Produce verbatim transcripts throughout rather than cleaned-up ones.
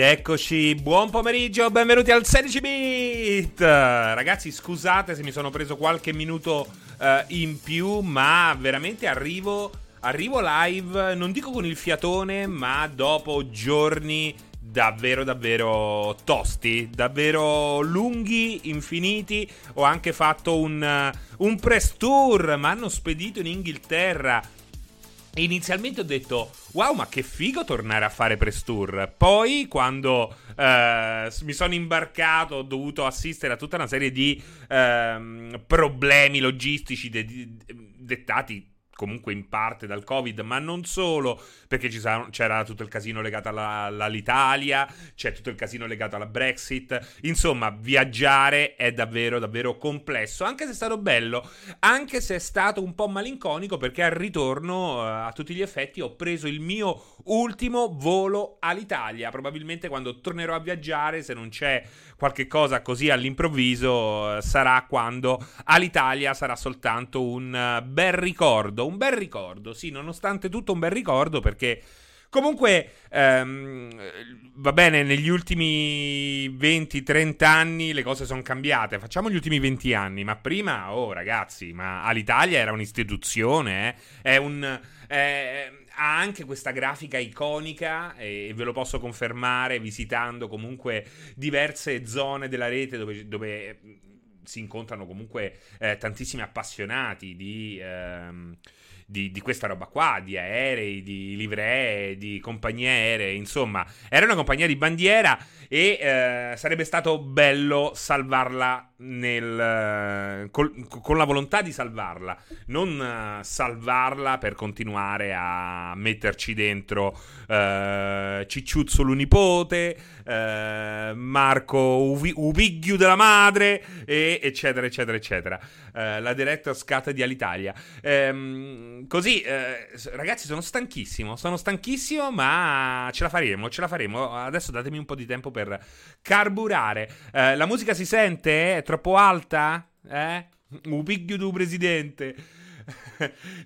Ed eccoci, buon pomeriggio, benvenuti al sedici bit. Ragazzi, scusate se mi sono preso qualche minuto uh, in più, ma veramente arrivo, arrivo live, non dico con il fiatone, ma dopo giorni davvero davvero tosti, davvero lunghi, infiniti. Ho anche fatto un, un press tour, mi hanno spedito in Inghilterra. Inizialmente ho detto: wow, ma che figo tornare a fare press tour. Poi quando eh, mi sono imbarcato ho dovuto assistere a tutta una serie di eh, problemi logistici de- de- dettati comunque in parte dal Covid, ma non solo, perché ci sa- c'era tutto il casino legato alla- all'Alitalia, c'è tutto il casino legato alla Brexit. Insomma, viaggiare è davvero davvero complesso, anche se è stato bello, anche se è stato un po' malinconico, perché al ritorno eh, a tutti gli effetti ho preso il mio ultimo volo all'Alitalia. Probabilmente quando tornerò a viaggiare, se non c'è qualche cosa così all'improvviso, eh, sarà quando Alitalia sarà soltanto un bel ricordo. Un bel ricordo, sì, nonostante tutto un bel ricordo, perché comunque ehm, va bene, negli ultimi venti trenta anni le cose sono cambiate. Facciamo gli ultimi venti anni, ma prima, oh ragazzi, ma Alitalia era un'istituzione, eh? È un... Eh, ha anche questa grafica iconica, e ve lo posso confermare visitando comunque diverse zone della rete dove... dove si incontrano comunque eh, tantissimi appassionati di, ehm, di, di questa roba qua, di aerei, di livree, di compagnie aeree. Insomma, era una compagnia di bandiera e eh, sarebbe stato bello salvarla nel, col, con la volontà di salvarla, non salvarla per continuare a metterci dentro eh, Cicciuzzo l'unipote, eh, Marco Uvi, Uvigliu della madre, e eccetera eccetera eccetera, eh, la director's cut di Alitalia. Ehm, così eh, ragazzi, sono stanchissimo sono stanchissimo ma ce la faremo ce la faremo. Adesso datemi un po' di tempo per carburare. Eh, la musica si sente? È troppo alta? Eh? Un piglio du presidente.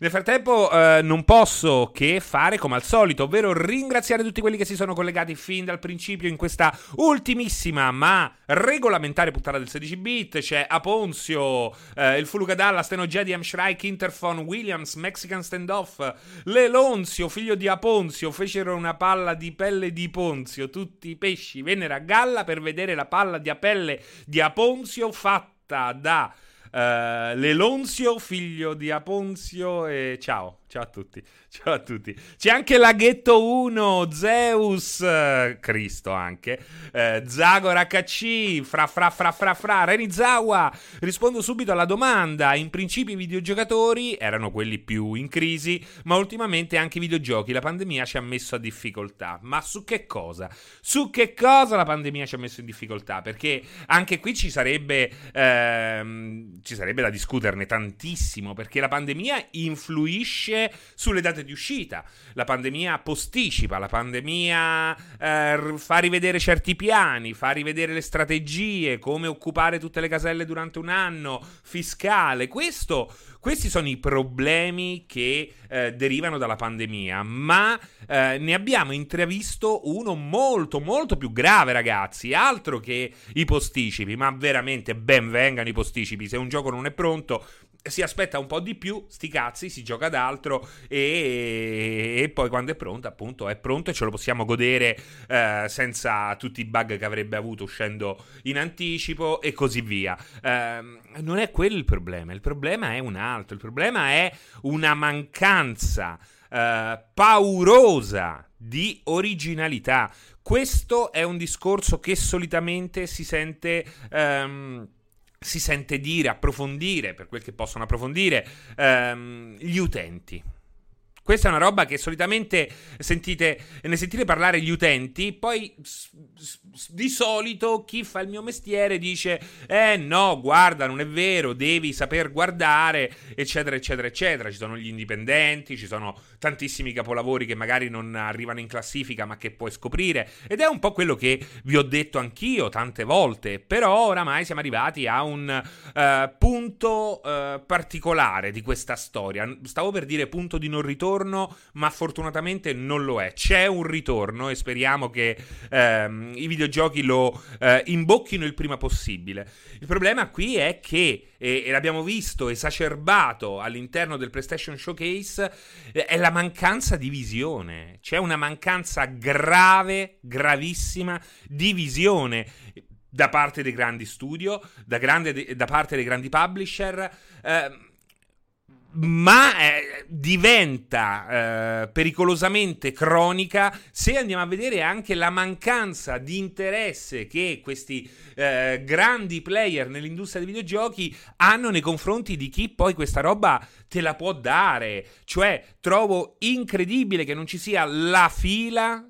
Nel frattempo eh, non posso che fare come al solito, ovvero ringraziare tutti quelli che si sono collegati fin dal principio in questa ultimissima ma regolamentare puntata del sedici bit. C'è Aponzio, eh, il Fulucadalla, Steno Jedi, Amshrike, Interphone, Williams, Mexican Standoff, Lelonzio, figlio di Aponzio, fecero una palla di pelle di Ponzio, tutti i pesci vennero a galla per vedere la palla di pelle di Aponzio fatta da... Uh, Lelonzio, figlio di Aponzio, e ciao, ciao a tutti, ciao a tutti. C'è anche Laghetto uno, Zeus, uh, Cristo anche, uh, Zagora H C, fra fra fra fra fra, Renizawa. Rispondo subito alla domanda: in principio i videogiocatori erano quelli più in crisi, ma ultimamente anche i videogiochi, la pandemia ci ha messo a difficoltà. Ma su che cosa? Su che cosa la pandemia ci ha messo in difficoltà? Perché anche qui ci sarebbe... Ehm, ci sarebbe da discuterne tantissimo, perché la pandemia influisce sulle date di uscita, la pandemia posticipa, la pandemia eh, fa rivedere certi piani, fa rivedere le strategie, come occupare tutte le caselle durante un anno fiscale. Questo, questi sono i problemi che eh, derivano dalla pandemia, ma eh, ne abbiamo intravisto uno molto molto più grave, ragazzi. Altro che i posticipi, ma veramente ben vengano i posticipi. Se un gioco non è pronto, si aspetta un po' di più, sti cazzi, si gioca ad altro, e, e poi quando è pronto, appunto, è pronto e ce lo possiamo godere eh, senza tutti i bug che avrebbe avuto uscendo in anticipo e così via. Eh, non è quello il problema, il problema è un altro, il problema è una mancanza eh, paurosa di originalità. Questo è un discorso che solitamente si sente... Ehm, si sente dire, approfondire, per quel che possono approfondire, ehm, gli utenti. Questa è una roba che solitamente sentite, ne sentite parlare gli utenti, poi s- s- di solito chi fa il mio mestiere dice eh no, guarda, non è vero, devi saper guardare, eccetera, eccetera, eccetera. Ci sono gli indipendenti, ci sono tantissimi capolavori che magari non arrivano in classifica ma che puoi scoprire, ed è un po' quello che vi ho detto anch'io tante volte, però oramai siamo arrivati a un uh, punto uh, particolare di questa storia. Stavo per dire punto di non ritorno, ritorno, ma fortunatamente non lo è. C'è un ritorno e speriamo che ehm, i videogiochi lo eh, imbocchino il prima possibile. Il problema qui è che, e, e l'abbiamo visto esacerbato all'interno del PlayStation Showcase, eh, è la mancanza di visione. C'è una mancanza grave, gravissima di visione da parte dei grandi studio, da, grande, da parte dei grandi publisher, eh, ma eh, diventa eh, pericolosamente cronica se andiamo a vedere anche la mancanza di interesse che questi eh, grandi player nell'industria dei videogiochi hanno nei confronti di chi poi questa roba te la può dare. Cioè, trovo incredibile che non ci sia la fila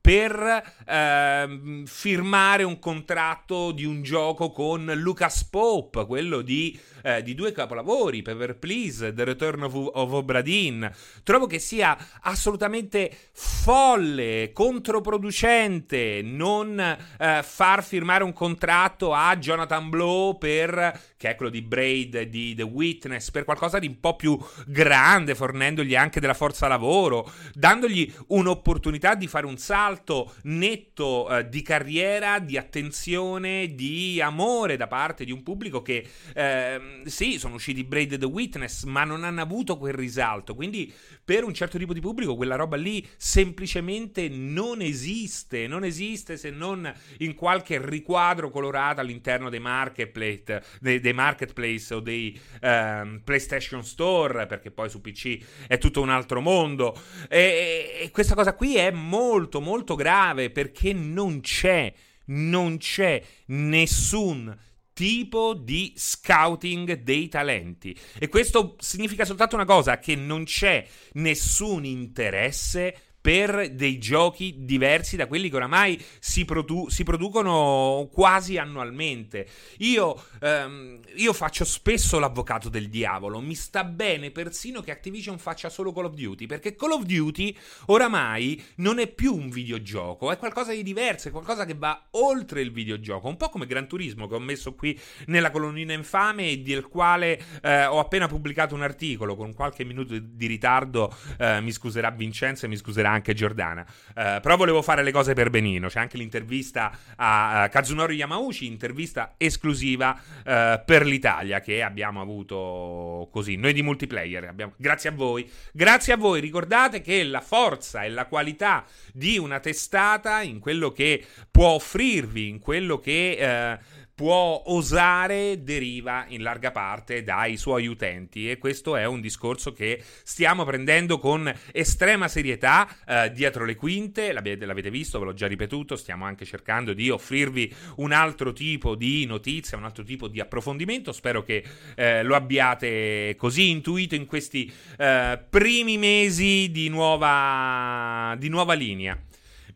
per eh, firmare un contratto di un gioco con Lucas Pope, quello di, eh, di due capolavori, Paper Please, The Return of, of Obra Dinn. Trovo che sia assolutamente folle, controproducente non eh, far firmare un contratto a Jonathan Blow per, che è quello di Braid, di The Witness, per qualcosa di un po' più grande, fornendogli anche della forza lavoro, dandogli un'opportunità di fare un salto netto eh, di carriera, di attenzione, di amore da parte di un pubblico che eh, sì, sono usciti Braid e The Witness, ma non hanno avuto quel risalto. Quindi per un certo tipo di pubblico quella roba lì semplicemente non esiste, non esiste se non in qualche riquadro colorato all'interno dei marketplace, dei, dei marketplace o dei eh, PlayStation Store, perché poi su P C è tutto un altro mondo, e, e questa cosa qui è molto molto grave, perché non c'è non c'è nessun tipo di scouting dei talenti, e questo significa soltanto una cosa, che non c'è nessun interesse per dei giochi diversi da quelli che oramai si, produ- si producono quasi annualmente. Io, ehm, io faccio spesso l'avvocato del diavolo, mi sta bene persino che Activision faccia solo Call of Duty, perché Call of Duty oramai non è più un videogioco, è qualcosa di diverso, è qualcosa che va oltre il videogioco, un po' come Gran Turismo, che ho messo qui nella colonnina infame e del quale eh, ho appena pubblicato un articolo, con qualche minuto di ritardo, eh, mi scuserà Vincenzo e mi scuserà anche Giordana, uh, però volevo fare le cose per benino. C'è anche l'intervista a uh, Kazunori Yamauchi, intervista esclusiva uh, per l'Italia, che abbiamo avuto così noi di Multiplayer, abbiamo... grazie a voi grazie a voi, ricordate che la forza e la qualità di una testata in quello che può offrirvi, in quello che uh, può osare, deriva in larga parte dai suoi utenti, e questo è un discorso che stiamo prendendo con estrema serietà eh, dietro le quinte. L'avete, l'avete visto, ve l'ho già ripetuto, stiamo anche cercando di offrirvi un altro tipo di notizia, un altro tipo di approfondimento. Spero che eh, lo abbiate così intuito in questi eh, primi mesi di nuova, di nuova linea.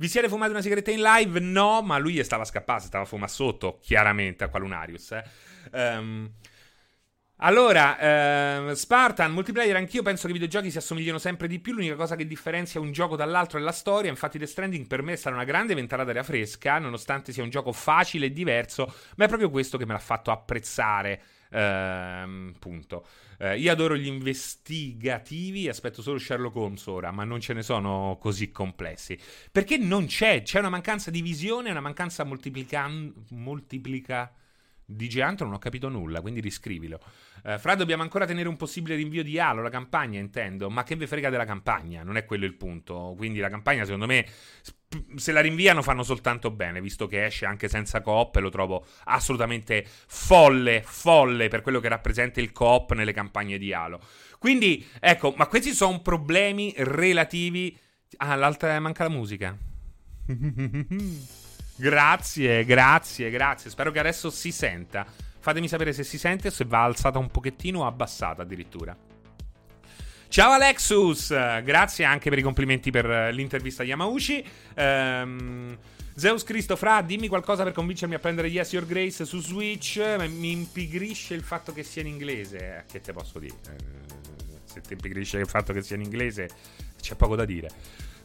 Vi siete fumati una sigaretta in live? No, ma lui stava scappando, stava fumando sotto, chiaramente, a Qualunarius. Eh. Um, allora, eh, Spartan, Multiplayer, anch'io penso che i videogiochi si assomigliano sempre di più. L'unica cosa che differenzia un gioco dall'altro è la storia. Infatti Death Stranding per me è stata una grande ventata d'aria fresca, nonostante sia un gioco facile e diverso, ma è proprio questo che me l'ha fatto apprezzare. Uh, punto. Uh, io adoro gli investigativi, aspetto solo Sherlock Holmes ora, ma non ce ne sono così complessi, perché non c'è, c'è una mancanza di visione, una mancanza moltiplica moltiplica di gigante, non ho capito nulla, quindi riscrivilo. Uh, fra, dobbiamo ancora tenere un possibile rinvio di Halo, la campagna intendo, ma che ve frega della campagna, non è quello il punto. Quindi la campagna, secondo me, se la rinviano fanno soltanto bene, visto che esce anche senza coop, e lo trovo assolutamente folle, folle per quello che rappresenta il coop nelle campagne di Halo. Quindi, ecco, ma questi sono problemi relativi... Ah, l'altra, manca la musica. Grazie, grazie, grazie. Spero che adesso si senta. Fatemi sapere se si sente o se va alzata un pochettino o abbassata addirittura. Ciao Alexus, grazie anche per i complimenti per l'intervista a Yamauchi. Ehm, Zeus Cristo, fra, dimmi qualcosa per convincermi a prendere Yes Your Grace su Switch. Mi impigrisce il fatto che sia in inglese. Che te posso dire? Se ti impigrisce il fatto che sia in inglese, c'è poco da dire.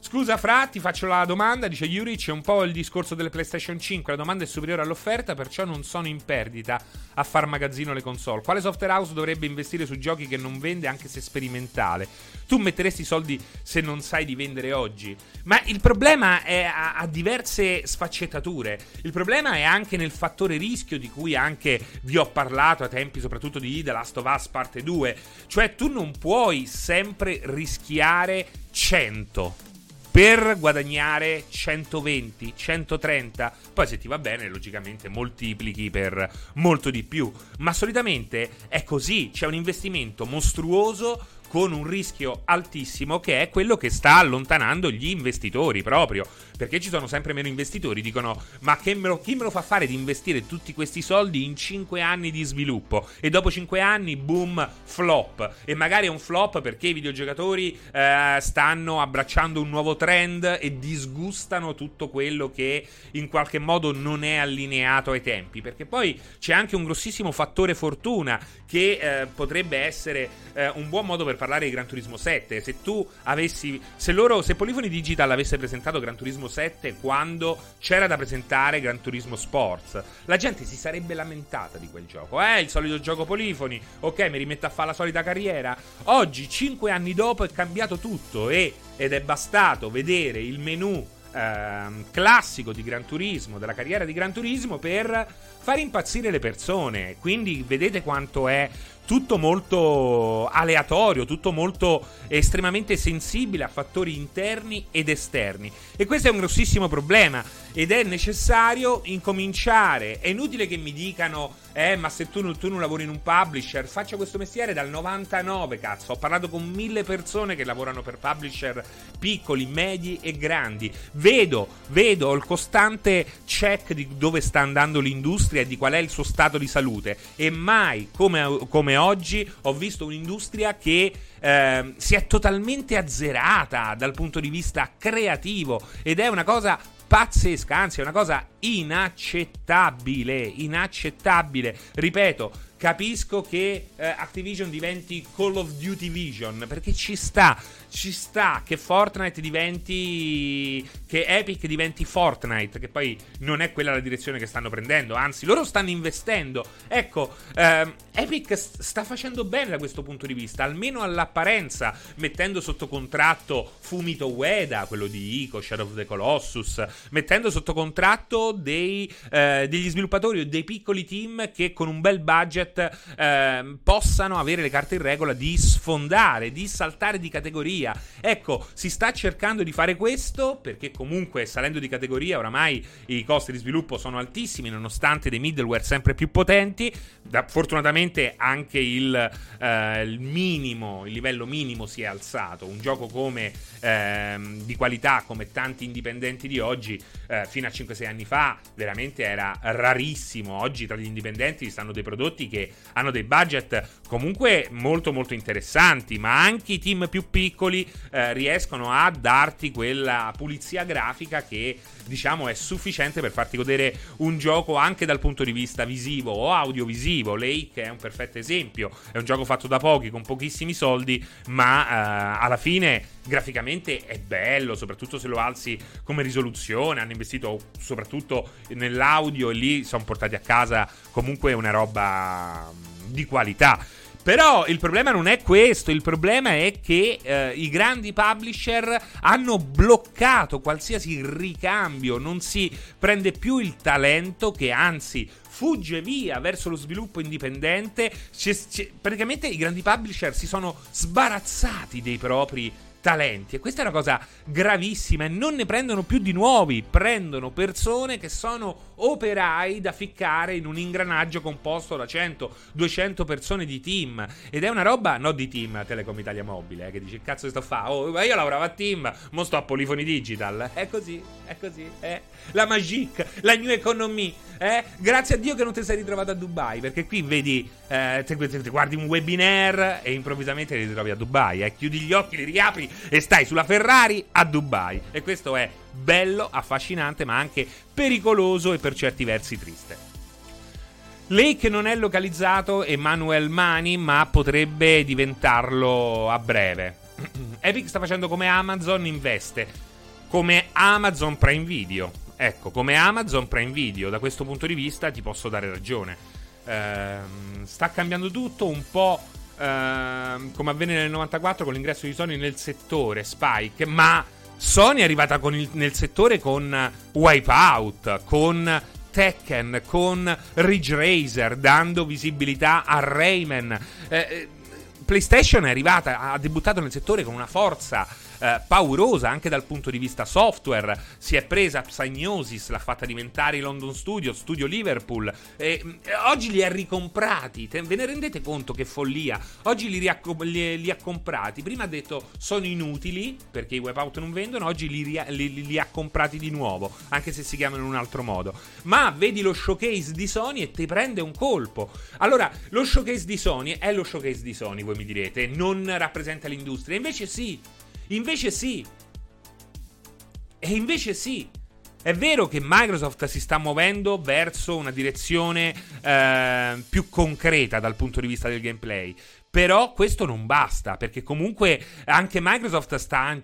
Scusa Fra, ti faccio la domanda, dice Yuri, c'è un po' il discorso delle PlayStation cinque, la domanda è superiore all'offerta, perciò non sono in perdita a far magazzino le console. Quale software house dovrebbe investire su giochi che non vende anche se sperimentale? Tu metteresti i soldi se non sai di vendere oggi? Ma il problema è a, a diverse sfaccettature. Il problema è anche nel fattore rischio di cui anche vi ho parlato a tempi soprattutto di The Last of Us parte due. Cioè tu non puoi sempre rischiare cento per guadagnare centoventi, centotrenta, poi se ti va bene logicamente moltiplichi per molto di più, ma solitamente è così, c'è un investimento mostruoso con un rischio altissimo che è quello che sta allontanando gli investitori proprio, perché ci sono sempre meno investitori, dicono ma che me lo, chi me lo fa fare di investire tutti questi soldi in cinque anni di sviluppo e dopo cinque anni boom, flop, e magari è un flop perché i videogiocatori eh, stanno abbracciando un nuovo trend e disgustano tutto quello che in qualche modo non è allineato ai tempi, perché poi c'è anche un grossissimo fattore fortuna che eh, potrebbe essere eh, un buon modo per parlare di Gran Turismo sette. Se tu avessi, se loro, se Polyphony Digital avesse presentato Gran Turismo sette quando c'era da presentare Gran Turismo Sports, la gente si sarebbe lamentata di quel gioco. Eh, il solito gioco Polyphony, ok, mi rimetto a fare la solita carriera. Oggi, cinque anni dopo, è cambiato tutto e, ed è bastato vedere il menu ehm, classico di Gran Turismo, della carriera di Gran Turismo, per far impazzire le persone. Quindi vedete quanto è tutto molto aleatorio, tutto molto estremamente sensibile a fattori interni ed esterni, e questo è un grossissimo problema ed è necessario incominciare. È inutile che mi dicano eh ma se tu, tu non lavori in un publisher, faccio questo mestiere dal novantanove, cazzo, ho parlato con mille persone che lavorano per publisher piccoli, medi e grandi, vedo, vedo il costante check di dove sta andando l'industria e di qual è il suo stato di salute, e mai come, come oggi ho visto un'industria che eh, si è totalmente azzerata dal punto di vista creativo, ed è una cosa pazzesca, anzi è una cosa inaccettabile, inaccettabile, ripeto. Capisco che eh, Activision diventi Call of Duty Vision, perché ci sta, ci sta che Fortnite diventi, che Epic diventi Fortnite, che poi non è quella la direzione che stanno prendendo, anzi loro stanno investendo, ecco, ehm, Epic sta facendo bene da questo punto di vista, almeno all'apparenza, mettendo sotto contratto Fumito Ueda, quello di Ico, Shadow of the Colossus, mettendo sotto contratto dei, eh, degli sviluppatori o dei piccoli team che con un bel budget Eh, possano avere le carte in regola di sfondare, di saltare di categoria. Ecco, si sta cercando di fare questo perché comunque salendo di categoria oramai i costi di sviluppo sono altissimi nonostante dei middleware sempre più potenti. Da, fortunatamente anche il, eh, il minimo, il livello minimo si è alzato. Un gioco come eh, di qualità come tanti indipendenti di oggi eh, fino a cinque sei anni fa veramente era rarissimo. Oggi tra gli indipendenti stanno dei prodotti che che hanno dei budget comunque molto molto interessanti, ma anche i team più piccoli eh, riescono a darti quella pulizia grafica che diciamo è sufficiente per farti godere un gioco anche dal punto di vista visivo o audiovisivo. Lake è un perfetto esempio, è un gioco fatto da pochi con pochissimi soldi, ma eh, alla fine graficamente è bello, soprattutto se lo alzi come risoluzione. Hanno investito soprattutto nell'audio e lì sono portati a casa comunque una roba di qualità. Però il problema non è questo, il problema è che eh, i grandi publisher hanno bloccato qualsiasi ricambio, non si prende più il talento che anzi fugge via verso lo sviluppo indipendente. C'è, c'è, praticamente i grandi publisher si sono sbarazzati dei propri talenti, e questa è una cosa gravissima, e non ne prendono più di nuovi, prendono persone che sono operai da ficcare in un ingranaggio composto da cento duecento persone di team, ed è una roba, no di team Telecom Italia Mobile, eh, che dice cazzo sto a fa, oh, ma io lavoravo a team, mo sto a Polyphony Digital, è così, è così, eh. La Magic, la New Economy, eh. Grazie a Dio che non ti sei ritrovato a Dubai, perché qui vedi, eh, te, te, te guardi un webinar e improvvisamente ti ritrovi a Dubai, eh. Chiudi gli occhi, li riapri e stai sulla Ferrari a Dubai, e questo è bello, affascinante, ma anche pericoloso e per certi versi triste. Lake non è localizzato Emmanuel Mani, ma potrebbe diventarlo a breve. Epic sta facendo come Amazon, investe. come Amazon Prime Video. Ecco, come Amazon Prime Video, da questo punto di vista ti posso dare ragione. Ehm, sta cambiando tutto un po', ehm, come avvenne nel novantaquattro con l'ingresso di Sony nel settore Spike, ma Sony è arrivata con il, nel settore con Wipeout, con Tekken, con Ridge Racer, dando visibilità a Rayman. Eh, PlayStation è arrivata, ha debuttato nel settore con una forza eh, paurosa anche dal punto di vista software. Si è presa Psygnosis, l'ha fatta diventare London Studio, Studio Liverpool, e, e oggi li ha ricomprati. Te, ve ne rendete conto che follia? Oggi li, riacco- li, li ha comprati. Prima ha detto sono inutili perché i Wipeout non vendono, oggi li, ria- li, li, li ha comprati di nuovo, anche se si chiamano in un altro modo. Ma vedi lo showcase di Sony e ti prende un colpo. Allora, lo showcase di Sony è lo showcase di Sony, voi mi direte, non rappresenta l'industria. Invece sì, invece sì, e invece sì. È vero che Microsoft si sta muovendo verso una direzione eh, più concreta dal punto di vista del gameplay, però questo non basta, perché comunque anche Microsoft sta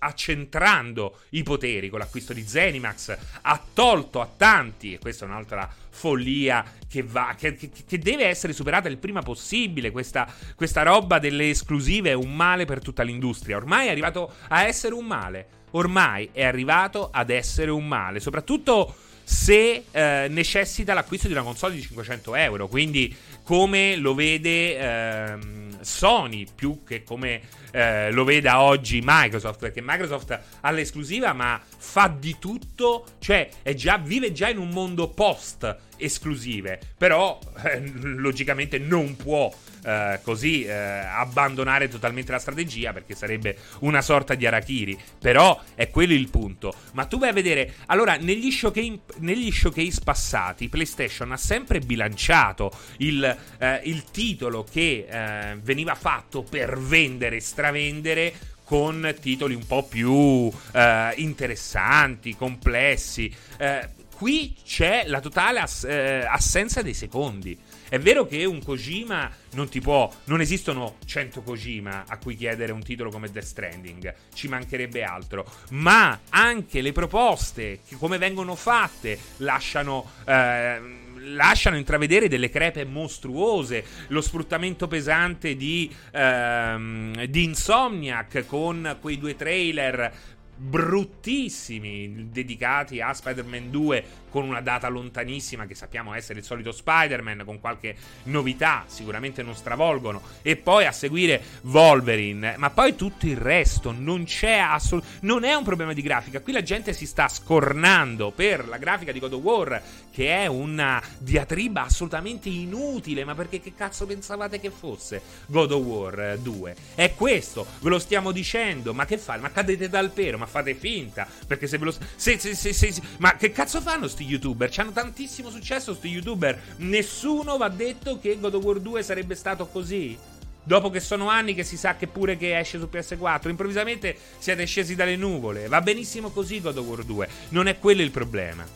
accentrando i poteri con l'acquisto di Zenimax, ha tolto a tanti, e questa è un'altra follia che va, che, che, che deve essere superata il prima possibile. Questa, questa roba delle esclusive è un male per tutta l'industria, ormai è arrivato a essere un male, ormai è arrivato ad essere un male, soprattutto se eh, necessita l'acquisto di una console di cinquecento euro, quindi come lo vede ehm, Sony, più che come eh, lo veda oggi Microsoft, perché Microsoft ha l'esclusiva ma fa di tutto, cioè è già, vive già in un mondo post esclusive, però eh, logicamente non può eh, così eh, abbandonare totalmente la strategia, perché sarebbe una sorta di harakiri, però è quello il punto. Ma tu vai a vedere, allora negli showcase, negli showcase passati PlayStation ha sempre bilanciato il, eh, il titolo che eh, veniva fatto per vendere, stravendere, con titoli un po' più eh, interessanti, complessi. eh, Qui c'è la totale ass- eh, assenza dei secondi. È vero che un Kojima non ti può... Non esistono cento Kojima a cui chiedere un titolo come Death Stranding. Ci mancherebbe altro. Ma anche le proposte, come vengono fatte, lasciano... Eh, lasciano intravedere delle crepe mostruose, lo sfruttamento pesante di, ehm, di Insomniac con quei due trailer bruttissimi dedicati a Spider-Man due, con una data lontanissima che sappiamo essere il solito Spider-Man, con qualche novità, sicuramente non stravolgono, e poi a seguire Wolverine, ma poi tutto il resto non c'è assolut- non è un problema di grafica, qui la gente si sta scornando per la grafica di God of War, che è una diatriba assolutamente inutile, ma perché che cazzo pensavate che fosse God of War due? È questo, ve lo stiamo dicendo, ma che fate? Ma cadete dal pero, ma fate finta, perché se ve lo... Se, se, se, se, se, ma che cazzo fanno sti youtuber? C'hanno tantissimo successo sti youtuber, nessuno va detto che God of War due sarebbe stato così, dopo che sono anni che si sa che pure che esce su P S quattro, improvvisamente siete scesi dalle nuvole, va benissimo così God of War due, non è quello il problema.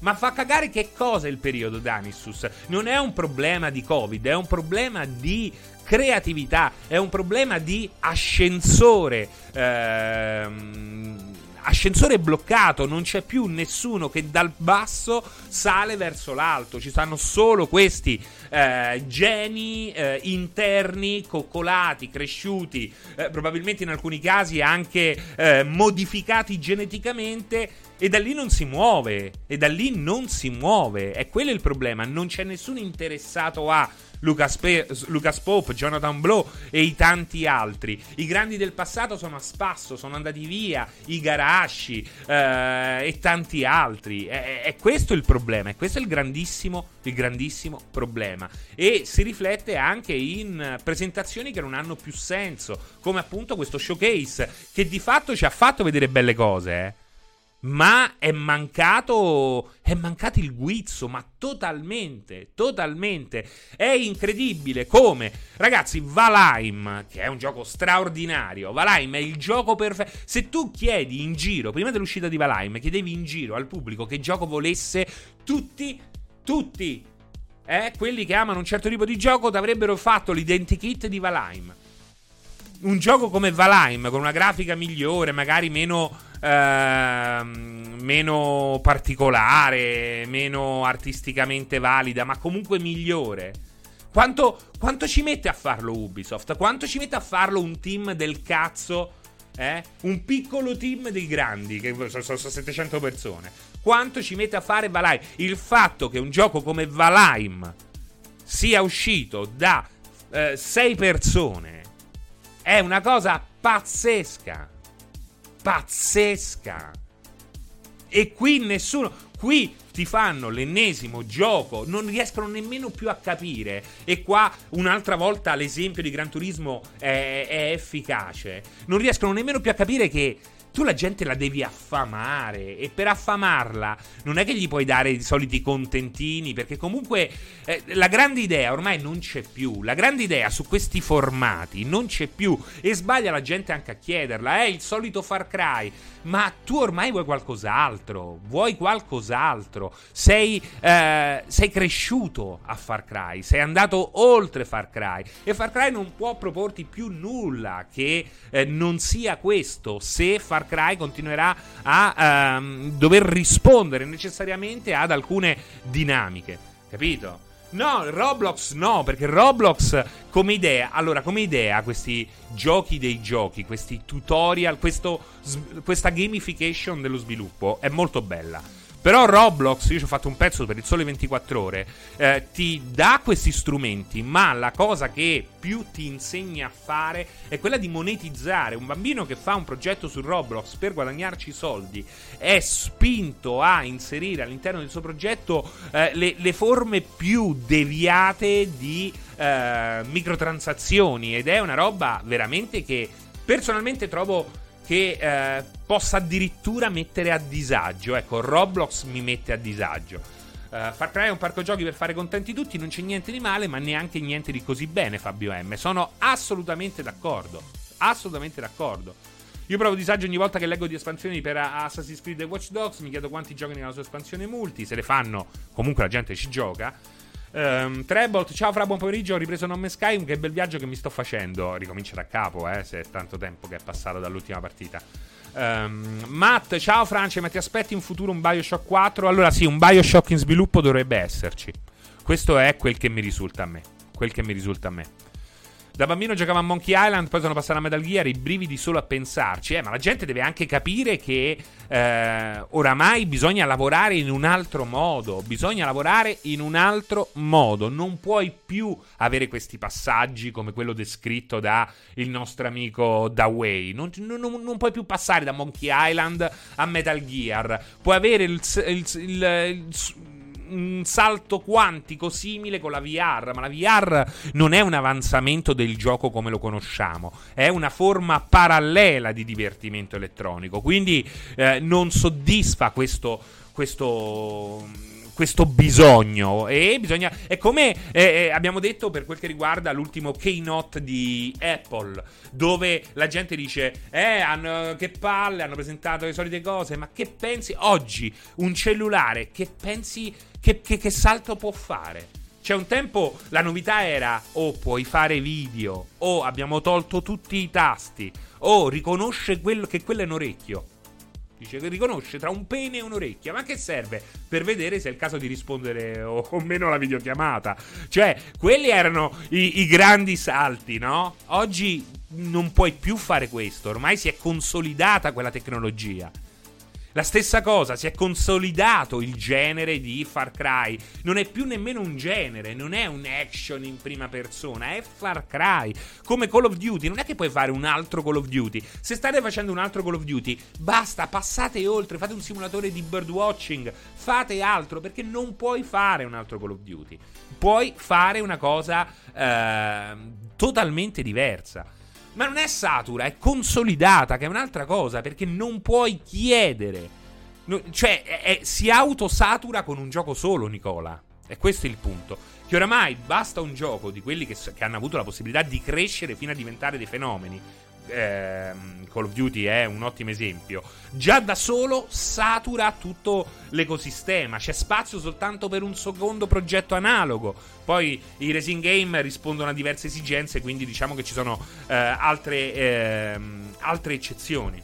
Ma fa cagare che cosa il periodo Danissus? Non è un problema di Covid, è un problema di creatività, è un problema di ascensore, ehm, ascensore bloccato, non c'è più nessuno che dal basso sale verso l'alto, ci stanno solo questi eh, geni eh, interni, coccolati, cresciuti, eh, probabilmente in alcuni casi anche eh, modificati geneticamente, e da lì non si muove, e da lì non si muove, è quello il problema, non c'è nessuno interessato a Lucas, Pe- Lucas Pope, Jonathan Blow e i tanti altri. I grandi del passato sono a spasso, sono andati via, i Igarashi eh, e tanti altri. È, è questo il problema, è questo il grandissimo, il grandissimo problema. E si riflette anche in presentazioni che non hanno più senso, come appunto questo showcase, che di fatto ci ha fatto vedere belle cose, eh. Ma è mancato, è mancato il guizzo, ma totalmente, totalmente. È incredibile come, ragazzi, Valheim, che è un gioco straordinario, Valheim è il gioco perfetto. Se tu chiedi in giro, prima dell'uscita di Valheim, chiedevi in giro al pubblico che gioco volesse, tutti, tutti, eh, quelli che amano un certo tipo di gioco ti avrebbero fatto l'identikit di Valheim. un gioco come Valheim, con una grafica migliore, magari meno ehm, meno particolare, meno artisticamente valida, ma comunque migliore. Quanto, quanto ci mette a farlo Ubisoft? Quanto ci mette a farlo un team del cazzo? Eh? Un piccolo team dei grandi, che sono, sono settecento persone. Quanto ci mette a fare Valheim? Il fatto che un gioco come Valheim sia uscito da eh, sei persone è una cosa pazzesca. Pazzesca. E qui nessuno... Qui ti fanno l'ennesimo gioco, non riescono nemmeno più a capire. E qua un'altra volta l'esempio di Gran Turismo è, è efficace. Non riescono nemmeno più a capire che tu la gente la devi affamare, e per affamarla non è che gli puoi dare i soliti contentini, perché comunque eh, la grande idea ormai non c'è più, la grande idea su questi formati non c'è più, e sbaglia la gente anche a chiederla. È il solito Far Cry, ma tu ormai vuoi qualcos'altro, vuoi qualcos'altro, sei, eh, sei cresciuto a Far Cry, sei andato oltre Far Cry, e Far Cry non può proporti più nulla che eh, non sia questo, se Far Cry continuerà a um, dover rispondere necessariamente ad alcune dinamiche, capito? No, Roblox no, perché Roblox come idea, allora come idea questi giochi dei giochi, questi tutorial, questo, questa gamification dello sviluppo è molto bella. Però Roblox, io ci ho fatto un pezzo per il Sole ventiquattro Ore, eh, ti dà questi strumenti, ma la cosa che più ti insegna a fare è quella di monetizzare. Un bambino che fa un progetto su Roblox per guadagnarci soldi è spinto a inserire all'interno del suo progetto eh, le, le forme più deviate di eh, microtransazioni, ed è una roba veramente che personalmente trovo... che eh, possa addirittura mettere a disagio. Ecco, Roblox mi mette a disagio. uh, Far Cry è un parco giochi per fare contenti tutti, non c'è niente di male, ma neanche niente di così bene. Fabio M, sono assolutamente d'accordo, assolutamente d'accordo. Io provo disagio ogni volta che leggo di espansioni per Assassin's Creed e Watch Dogs. Mi chiedo quanti giochi nella sua espansione multi, se le fanno, comunque la gente ci gioca. Um, Trebolt, ciao Fra, buon pomeriggio. Ho ripreso Nome Skyrim, che bel viaggio che mi sto facendo. Ricomincia da capo, eh, se è tanto tempo che è passato dall'ultima partita. um, Matt, ciao Francia, ma ti aspetti in futuro un Bioshock quattro? Allora sì, un Bioshock in sviluppo dovrebbe esserci. Questo è quel che mi risulta a me. Quel che mi risulta a me. Da bambino giocavo a Monkey Island, poi sono passato a Metal Gear, i brividi solo a pensarci. Eh, ma la gente deve anche capire che eh, oramai bisogna lavorare in un altro modo, bisogna lavorare in un altro modo. Non puoi più avere questi passaggi come quello descritto da il nostro amico Dawei. Non, non, non puoi più passare da Monkey Island a Metal Gear. Puoi avere il... il, il, il, il un salto quantico simile con la V R, ma la V R non è un avanzamento del gioco come lo conosciamo, è una forma parallela di divertimento elettronico, quindi eh, non soddisfa questo questo questo bisogno, e bisogna, è come eh, abbiamo detto per quel che riguarda l'ultimo keynote di Apple, dove la gente dice eh hanno, che palle, hanno presentato le solite cose, ma che pensi oggi un cellulare, che pensi che, che, che salto può fare? Cioè, un tempo la novità era o oh, puoi fare video, o oh, abbiamo tolto tutti i tasti, o oh, riconosce quello, che quello è un orecchio, dice che riconosce tra un pene e un'orecchia, ma che serve per vedere se è il caso di rispondere o, o meno alla videochiamata. Cioè, quelli erano i, i grandi salti, no? Oggi non puoi più fare questo, ormai si è consolidata quella tecnologia. La stessa cosa, si è consolidato il genere di Far Cry. Non è più nemmeno un genere, non è un action in prima persona, è Far Cry. Come Call of Duty, non è che puoi fare un altro Call of Duty. Se state facendo un altro Call of Duty, basta, passate oltre, fate un simulatore di birdwatching, fate altro, perché non puoi fare un altro Call of Duty. Puoi fare una cosa eh, totalmente diversa. Ma non è satura, è consolidata, che è un'altra cosa, perché non puoi chiedere. No, cioè, è, è, si autosatura con un gioco solo, Nicola. E questo è il punto. Che oramai basta un gioco di quelli che, che hanno avuto la possibilità di crescere fino a diventare dei fenomeni. ehm, Call of Duty è un ottimo esempio. Già da solo satura tutto l'ecosistema, c'è spazio soltanto per un secondo progetto analogo. Poi i racing game rispondono a diverse esigenze, quindi diciamo che ci sono eh, altre, ehm, altre eccezioni.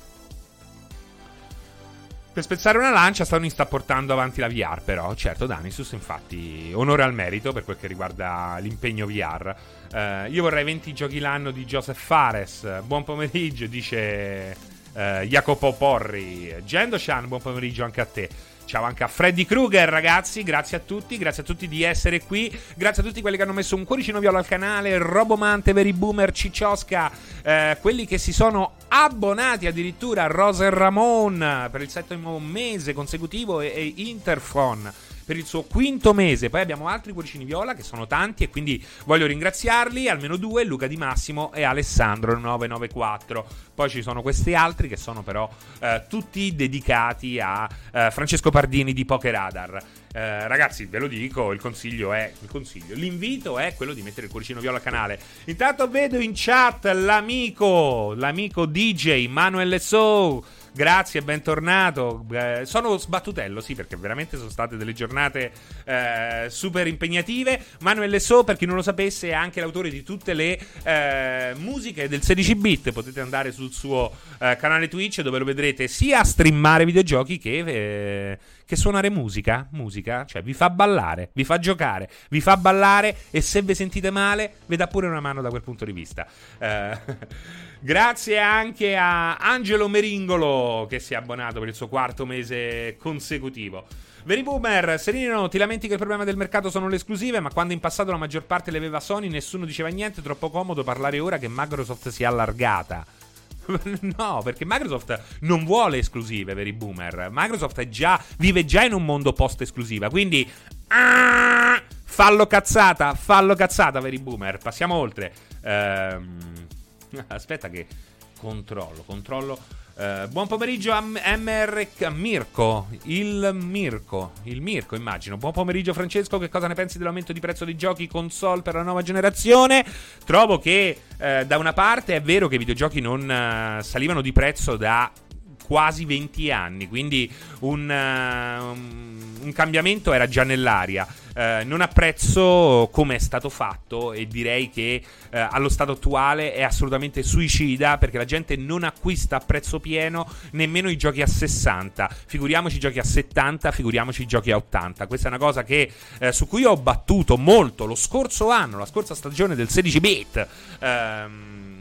Per spezzare una lancia, Sony sta portando avanti la V R, però, certo, Danisus, infatti, onore al merito per quel che riguarda l'impegno V R. Eh, io vorrei venti giochi l'anno di Joseph Fares. Buon pomeriggio, dice eh, Jacopo Porri. Gendo-chan, buon pomeriggio anche a te. Ciao anche a Freddy Krueger, ragazzi, grazie a tutti, grazie a tutti di essere qui, grazie a tutti quelli che hanno messo un cuoricino viola al canale, Robomante per i boomer, Cicciosca, eh, quelli che si sono abbonati addirittura, Roser Ramon per il settimo mese consecutivo e, e Interfon per il suo quinto mese, poi abbiamo altri cuoricini viola che sono tanti e quindi voglio ringraziarli, almeno due, Luca Di Massimo e Alessandro nove nove quattro. Poi ci sono questi altri che sono però eh, tutti dedicati a eh, Francesco Pardini di PokerAdar. Eh, ragazzi, ve lo dico, il consiglio è il consiglio. L'invito è quello di mettere il cuoricino viola al canale. Intanto vedo in chat l'amico, l'amico D J Manuel So. Grazie, bentornato. Eh, sono sbattutello, sì, perché veramente sono state delle giornate eh, super impegnative. Manuel So, per chi non lo sapesse, è anche l'autore di tutte le eh, musiche del sedici bit. Potete andare sul suo eh, canale Twitch, dove lo vedrete sia streamare videogiochi che, eh, che suonare musica. Musica, cioè vi fa ballare, vi fa giocare, vi fa ballare, e se vi sentite male, vi dà pure una mano da quel punto di vista. Eh... Grazie anche a Angelo Meringolo che si è abbonato per il suo quarto mese consecutivo. Veri Boomer, Serino, ti lamenti che il problema del mercato sono le esclusive, ma quando in passato la maggior parte le aveva Sony nessuno diceva niente, troppo comodo parlare ora che Microsoft si è allargata. No, perché Microsoft non vuole esclusive, veri Boomer. Microsoft è già, vive già in un mondo post-esclusiva, quindi... Ah, fallo cazzata, fallo cazzata, veri Boomer. Passiamo oltre. Ehm... Aspetta che controllo, controllo. Eh, buon pomeriggio a M R K Mirko, il Mirko, il Mirko immagino. Buon pomeriggio Francesco, che cosa ne pensi dell'aumento di prezzo dei giochi console per la nuova generazione? Trovo che eh, da una parte è vero che i videogiochi non eh, salivano di prezzo da quasi venti anni, quindi un, uh, un cambiamento era già nell'aria. Uh, non apprezzo come è stato fatto e direi che uh, allo stato attuale è assolutamente suicida, perché la gente non acquista a prezzo pieno nemmeno i giochi a sessanta, figuriamoci i giochi a settanta, figuriamoci i giochi a ottanta. Questa è una cosa che uh, su cui ho battuto molto lo scorso anno, la scorsa stagione del sedici bit, ehm uh,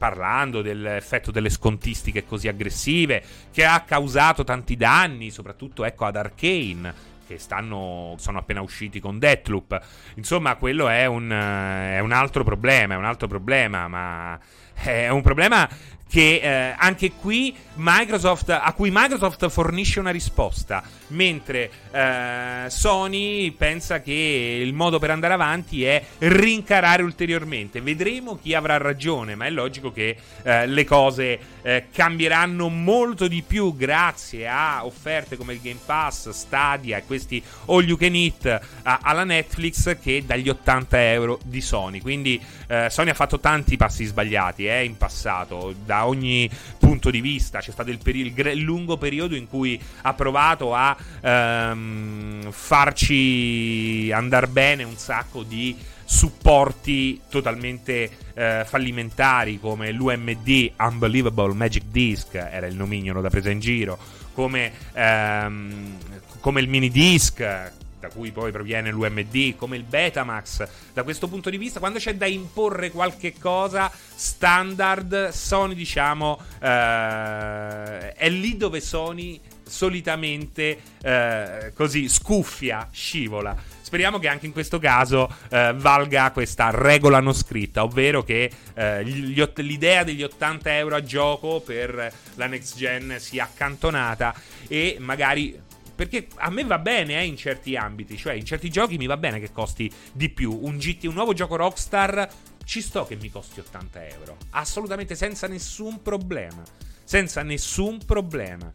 parlando dell'effetto delle scontistiche così aggressive, che ha causato tanti danni, soprattutto ecco ad Arcane, che stanno, sono appena usciti con Deathloop. Insomma, quello è un, è un altro problema, è un altro problema, ma è un problema che eh, anche qui Microsoft, a cui Microsoft fornisce una risposta, mentre eh, Sony pensa che il modo per andare avanti è rincarare ulteriormente. Vedremo chi avrà ragione, ma è logico che eh, le cose eh, cambieranno molto di più grazie a offerte come il Game Pass, Stadia e questi all you can eat a, alla Netflix, che dagli ottanta euro di Sony. Quindi eh, Sony ha fatto tanti passi sbagliati eh, in passato, da ogni punto di vista. C'è stato il, peri- il gre- lungo periodo in cui ha provato a ehm, farci andar bene un sacco di supporti totalmente eh, fallimentari, come l'U M D, Unbelievable Magic Disc era il nomignolo da presa in giro, come, ehm, come il minidisc, da cui poi proviene l'U M D, come il Betamax. Da questo punto di vista, quando c'è da imporre qualche cosa standard, Sony, diciamo, eh, è lì dove Sony solitamente eh, così scuffia, scivola. Speriamo che anche in questo caso eh, valga questa regola non scritta, ovvero che eh, gli, l'idea degli ottanta euro a gioco per la next gen sia accantonata e magari... Perché a me va bene eh, in certi ambiti, cioè in certi giochi mi va bene che costi di più. Un, G T, un nuovo gioco Rockstar ci sto che mi costi ottanta euro, assolutamente, senza nessun problema, senza nessun problema.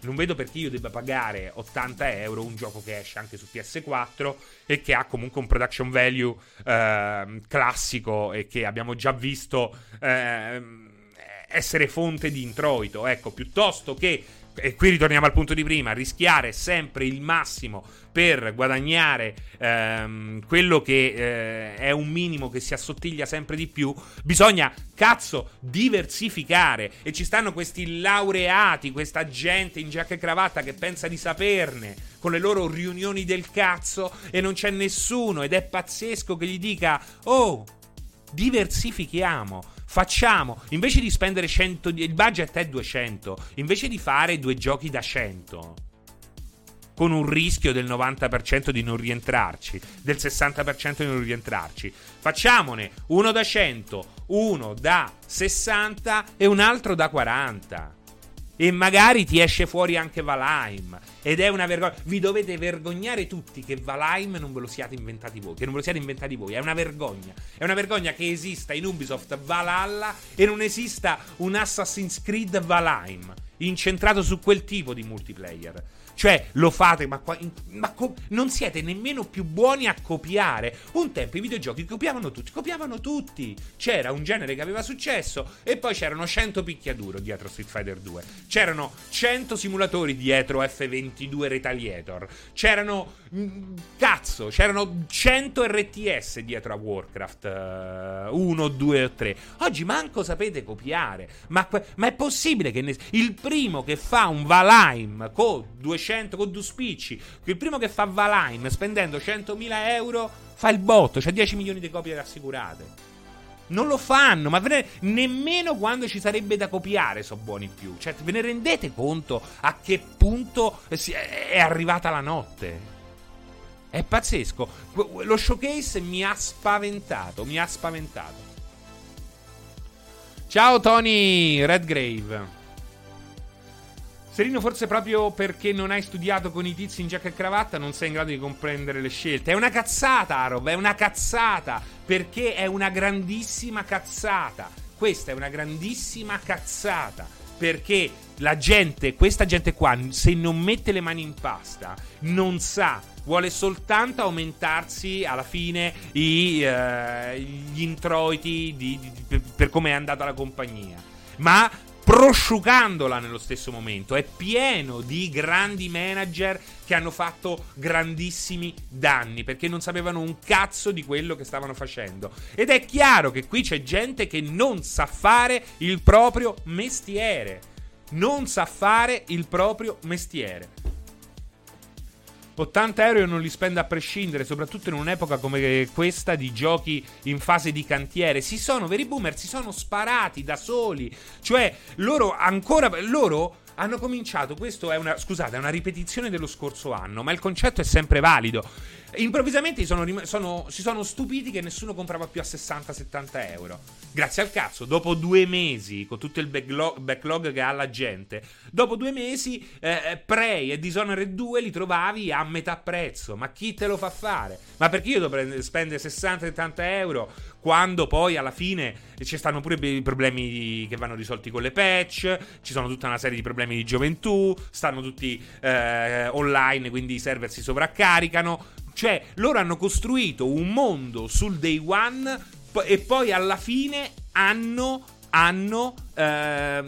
Non vedo perché io debba pagare ottanta euro un gioco che esce anche su P S quattro e che ha comunque un production value eh, classico e che abbiamo già visto... Eh, essere fonte di introito, ecco, piuttosto che, e qui ritorniamo al punto di prima, rischiare sempre il massimo per guadagnare ehm, quello che eh, è un minimo che si assottiglia sempre di più. Bisogna, cazzo, diversificare. E ci stanno questi laureati, questa gente in giacca e cravatta che pensa di saperne, con le loro riunioni del cazzo, e non c'è nessuno, ed è pazzesco che gli dica: oh, diversifichiamo, facciamo, invece di spendere cento, il budget è duecento, invece di fare due giochi da cento con un rischio del novanta per cento di non rientrarci, del sessanta per cento di non rientrarci, facciamone uno da cento, uno da sessanta e un altro da quaranta, e magari ti esce fuori anche Valheim. Ed è una vergogna. Vi dovete vergognare tutti che Valheim non ve lo siate inventati voi, che non ve lo siate inventati voi. È una vergogna. È una vergogna che esista in Ubisoft Valhalla e non esista un Assassin's Creed Valheim incentrato su quel tipo di multiplayer. Cioè, lo fate, ma, qua, ma co- non siete nemmeno più buoni a copiare. Un tempo i videogiochi copiavano tutti, copiavano tutti. C'era un genere che aveva successo e poi c'erano cento picchiaduro dietro Street Fighter due. C'erano cento simulatori dietro F ventidue Retaliator. C'erano, mh, cazzo, c'erano cento R T S dietro a Warcraft uno, due o tre. Oggi manco sapete copiare. Ma, ma è possibile che ne- il primo che fa un Valheim con duecento con due spicci, il primo che fa Valheim spendendo centomila euro fa il botto, c'ha dieci milioni di copie rassicurate. Non lo fanno, ma ne- nemmeno quando ci sarebbe da copiare sono buoni più. Cioè, ve ne rendete conto a che punto è arrivata la notte? È pazzesco. Lo showcase mi ha spaventato, mi ha spaventato. Ciao Tony Redgrave. Serino, forse proprio perché non hai studiato con i tizi in giacca e cravatta non sei in grado di comprendere le scelte. È una cazzata, Arob, è una cazzata, perché è una grandissima cazzata. Questa è una grandissima cazzata, perché la gente, questa gente qua, se non mette le mani in pasta, non sa, vuole soltanto aumentarsi alla fine i, eh, gli introiti di, di, per, per come è andata la compagnia. Ma prosciugandola nello stesso momento, è pieno di grandi manager che hanno fatto grandissimi danni perché non sapevano un cazzo di quello che stavano facendo. Ed è chiaro che qui c'è gente che non sa fare il proprio mestiere, non sa fare il proprio mestiere. ottanta euro non li spendo a prescindere, soprattutto in un'epoca come questa di giochi in fase di cantiere. Si sono, veri boomer, si sono sparati da soli. Cioè, loro ancora, loro hanno cominciato, questo è una, scusate, è una ripetizione dello scorso anno, ma il concetto è sempre valido. Improvvisamente sono, sono, si sono stupiti che nessuno comprava più a sessanta settanta euro. Grazie al cazzo, dopo due mesi, con tutto il backlog, backlog che ha la gente, dopo due mesi eh, Prey e Dishonored due li trovavi a metà prezzo. Ma chi te lo fa fare? Ma perché io devo prendere, spendere sessanta settanta euro quando poi alla fine ci stanno pure i problemi che vanno risolti con le patch, ci sono tutta una serie di problemi di gioventù, stanno tutti eh, online, quindi i server si sovraccaricano. Cioè, loro hanno costruito un mondo sul day one e poi alla fine hanno, hanno eh,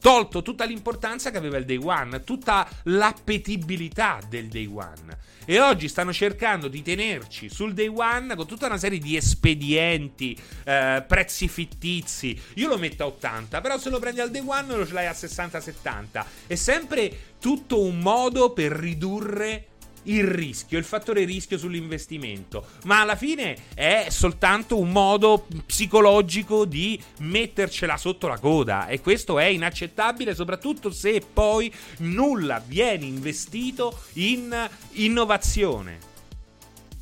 tolto tutta l'importanza che aveva il day one, tutta l'appetibilità del day one. E oggi stanno cercando di tenerci sul day one con tutta una serie di espedienti, eh, prezzi fittizi. Io lo metto a ottanta, però se lo prendi al day one lo ce l'hai a sessanta settanta. È sempre tutto un modo per ridurre il rischio, il fattore rischio sull'investimento, ma alla fine è soltanto un modo psicologico di mettercela sotto la coda, e questo è inaccettabile, soprattutto se poi nulla viene investito in innovazione.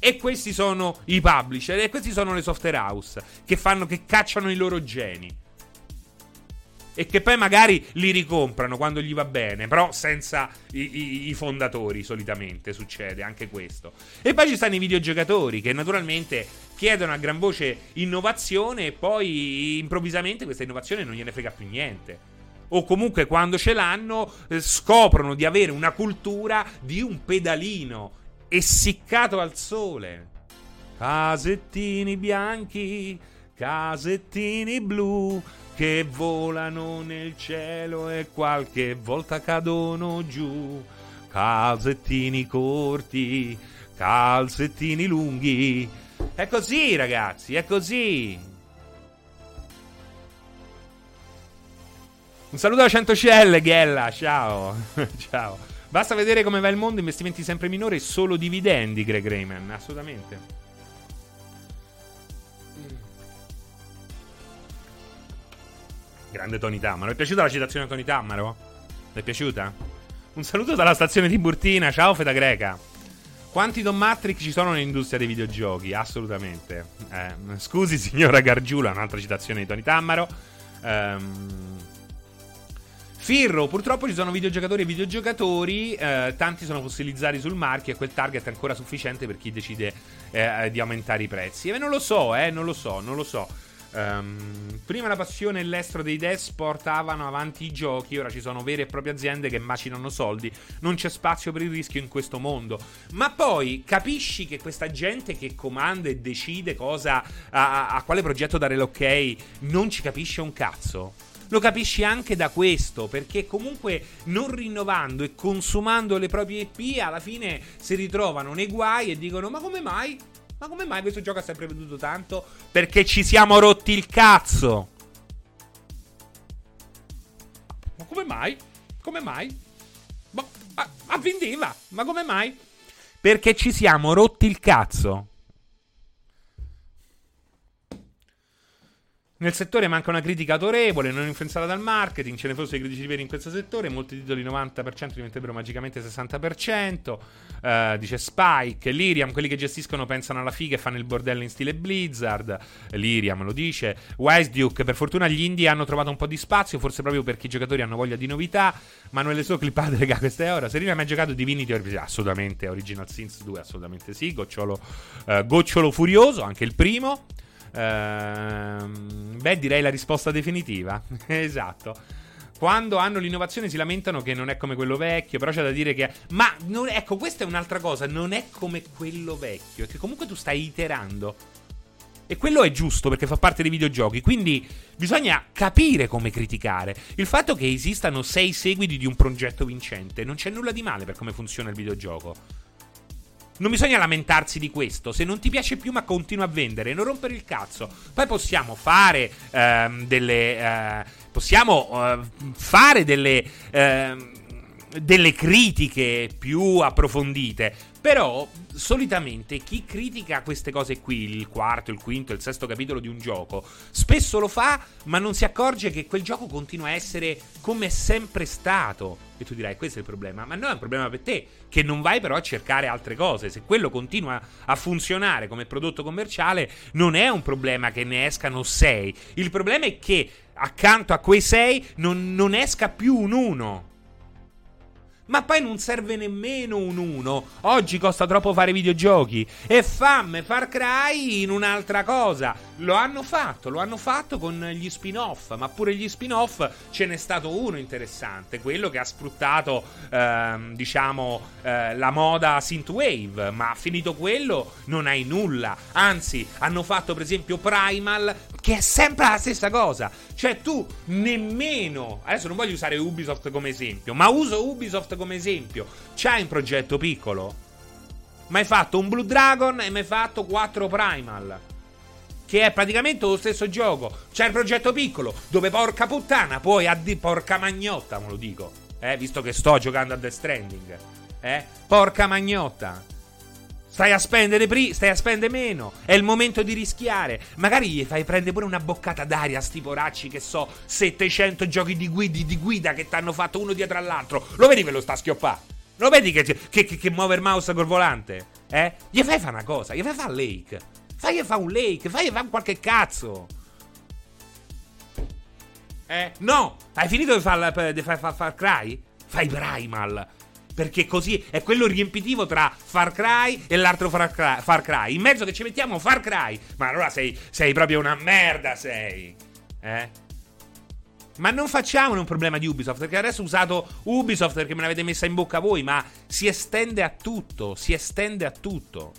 E questi sono i publisher, e questi sono le software house che fanno, che cacciano i loro geni e che poi magari li ricomprano quando gli va bene, però senza i, i, i fondatori, solitamente succede anche questo. E poi ci stanno i videogiocatori che naturalmente chiedono a gran voce innovazione e poi improvvisamente questa innovazione non gliene frega più niente, o comunque quando ce l'hanno scoprono di avere una cultura di un pedalino essiccato al sole, casettini bianchi, Casettini blu che volano nel cielo e qualche volta cadono giù. Calzettini corti, calzettini lunghi. È così, ragazzi, è così. Un saluto da cento C L, Ghella, ciao. Ciao. Basta vedere come va il mondo, investimenti sempre minori e solo dividendi, Greg Rayman, assolutamente. Grande Tony Tammaro. È piaciuta la citazione a Tony Tammaro? L'è piaciuta? Un saluto dalla stazione Tiburtina. Ciao Feta Greca. Quanti Don Matrix ci sono nell'industria dei videogiochi? Assolutamente. eh, Scusi signora Gargiula. Un'altra citazione di Tony Tammaro. Ehm... Firro, purtroppo ci sono videogiocatori e videogiocatori, eh, tanti sono fossilizzati sul marchio e quel target è ancora sufficiente per chi decide eh, di aumentare i prezzi. E eh, non lo so, eh, non lo so, non lo so. Um, prima la passione e l'estro dei devs portavano avanti i giochi, ora ci sono vere e proprie aziende che macinano soldi, non c'è spazio per il rischio in questo mondo. Ma poi capisci che questa gente che comanda e decide cosa a, a, a quale progetto dare l'ok non ci capisce un cazzo. Lo capisci anche da questo, perché comunque non rinnovando e consumando le proprie E P alla fine si ritrovano nei guai e dicono ma come mai? Ma come mai questo gioco ha sempre venduto tanto? Perché ci siamo rotti il cazzo! Ma come mai? Come mai? Ma, ma, ma vendeva! Ma come mai? Perché ci siamo rotti il cazzo! Nel settore manca una critica autorevole, non influenzata dal marketing, ce ne fossero i critici veri in questo settore, molti titoli novanta per cento diventerebbero magicamente sessanta per cento, eh, dice Spike. Liriam, quelli che gestiscono pensano alla figa e fanno il bordello in stile Blizzard, Liriam lo dice. Wise Duke, per fortuna gli indie hanno trovato un po' di spazio, forse proprio perché i giocatori hanno voglia di novità. Manuele So, clippate, raga, questa è ora. Serena ha mai giocato Divinity Original? Assolutamente, Original Sins due, assolutamente sì. Gocciolo, eh, Gocciolo Furioso, anche il primo. Uh, beh, direi la risposta definitiva. Esatto. Quando hanno l'innovazione si lamentano che non è come quello vecchio, però c'è da dire che ma non... ecco, questa è un'altra cosa, non è come quello vecchio, è che comunque tu stai iterando e quello è giusto perché fa parte dei videogiochi, quindi bisogna capire come criticare. Il fatto che esistano sei seguiti di un progetto vincente non c'è nulla di male per come funziona il videogioco. Non bisogna lamentarsi di questo. Se non ti piace più ma continua a vendere, non rompere il cazzo. Poi possiamo fare ehm, delle eh, possiamo eh, fare delle eh, delle critiche più approfondite, però solitamente chi critica queste cose qui, il quarto, il quinto, il sesto capitolo di un gioco, spesso lo fa ma non si accorge che quel gioco continua a essere come è sempre stato. E tu dirai questo è il problema, ma no, è un problema per te che non vai però a cercare altre cose. Se quello continua a funzionare come prodotto commerciale non è un problema che ne escano sei, il problema è che accanto a quei sei non, non esca più un uno. Ma poi non serve nemmeno un uno. Oggi costa troppo fare videogiochi. E famme Far Cry in un'altra cosa. Lo hanno fatto, lo hanno fatto con gli spin-off. Ma pure gli spin-off ce n'è stato uno interessante, quello che ha sfruttato ehm, diciamo eh, la moda synthwave. Ma finito quello non hai nulla. Anzi, hanno fatto per esempio Primal, che è sempre la stessa cosa. Cioè tu nemmeno... Adesso non voglio usare Ubisoft come esempio, ma uso Ubisoft come esempio. C'hai un progetto piccolo, ma hai fatto un Blue Dragon e mi hai fatto quattro Primal, che è praticamente lo stesso gioco. C'è il progetto piccolo dove porca puttana puoi addi- porca magnotta, me lo dico, eh, visto che sto giocando a Death Stranding, eh, porca magnotta. Stai a spendere pri- stai a spendere meno. È il momento di rischiare. Magari gli fai prendere pure una boccata d'aria a sti poracci che so, settecento giochi di, guidi, di guida che t'hanno fatto uno dietro all'altro. Lo vedi quello sta a schioppà? Lo vedi che, che, che, che muove il mouse col volante? Eh? Gli fai fa una cosa, gli fai fa Lake. Fagli fa un Lake, fagli fa qualche cazzo. Eh? No! Hai finito di far, di far, far, far Cry? Fai Primal. Perché così è quello riempitivo tra Far Cry e l'altro Far Cry, Far Cry. In mezzo che ci mettiamo Far Cry. Ma allora sei, sei proprio una merda, sei. Eh? Ma non facciamone un problema di Ubisoft, perché adesso ho usato Ubisoft perché me l'avete messa in bocca voi, ma si estende a tutto, si estende a tutto.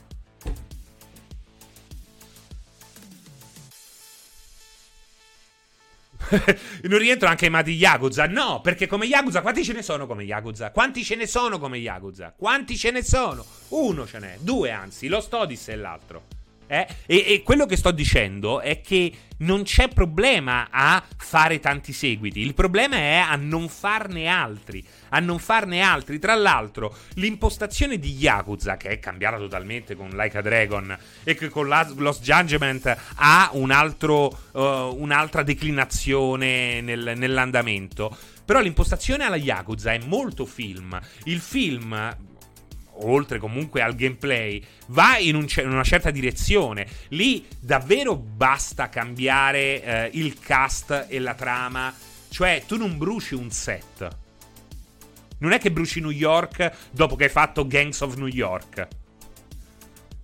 non rientrano anche i mati Yakuza. No, perché come Yakuza, quanti ce ne sono come Yakuza? Quanti ce ne sono come Yakuza? Quanti ce ne sono? Uno ce n'è, due anzi, Lost Odyssey e l'altro. Eh? E, e quello che sto dicendo è che non c'è problema a fare tanti seguiti. Il problema è a non farne altri. A non farne altri. Tra l'altro, l'impostazione di Yakuza, che è cambiata totalmente con Like a Dragon e che con Lost Judgment ha un altro, uh, un'altra declinazione nel, nell'andamento. Però l'impostazione alla Yakuza è molto film. Il film, oltre comunque al gameplay, va in, un, in una certa direzione. Lì davvero basta cambiare eh, il cast e la trama. Cioè tu non bruci un set. Non è che bruci New York dopo che hai fatto Gangs of New York.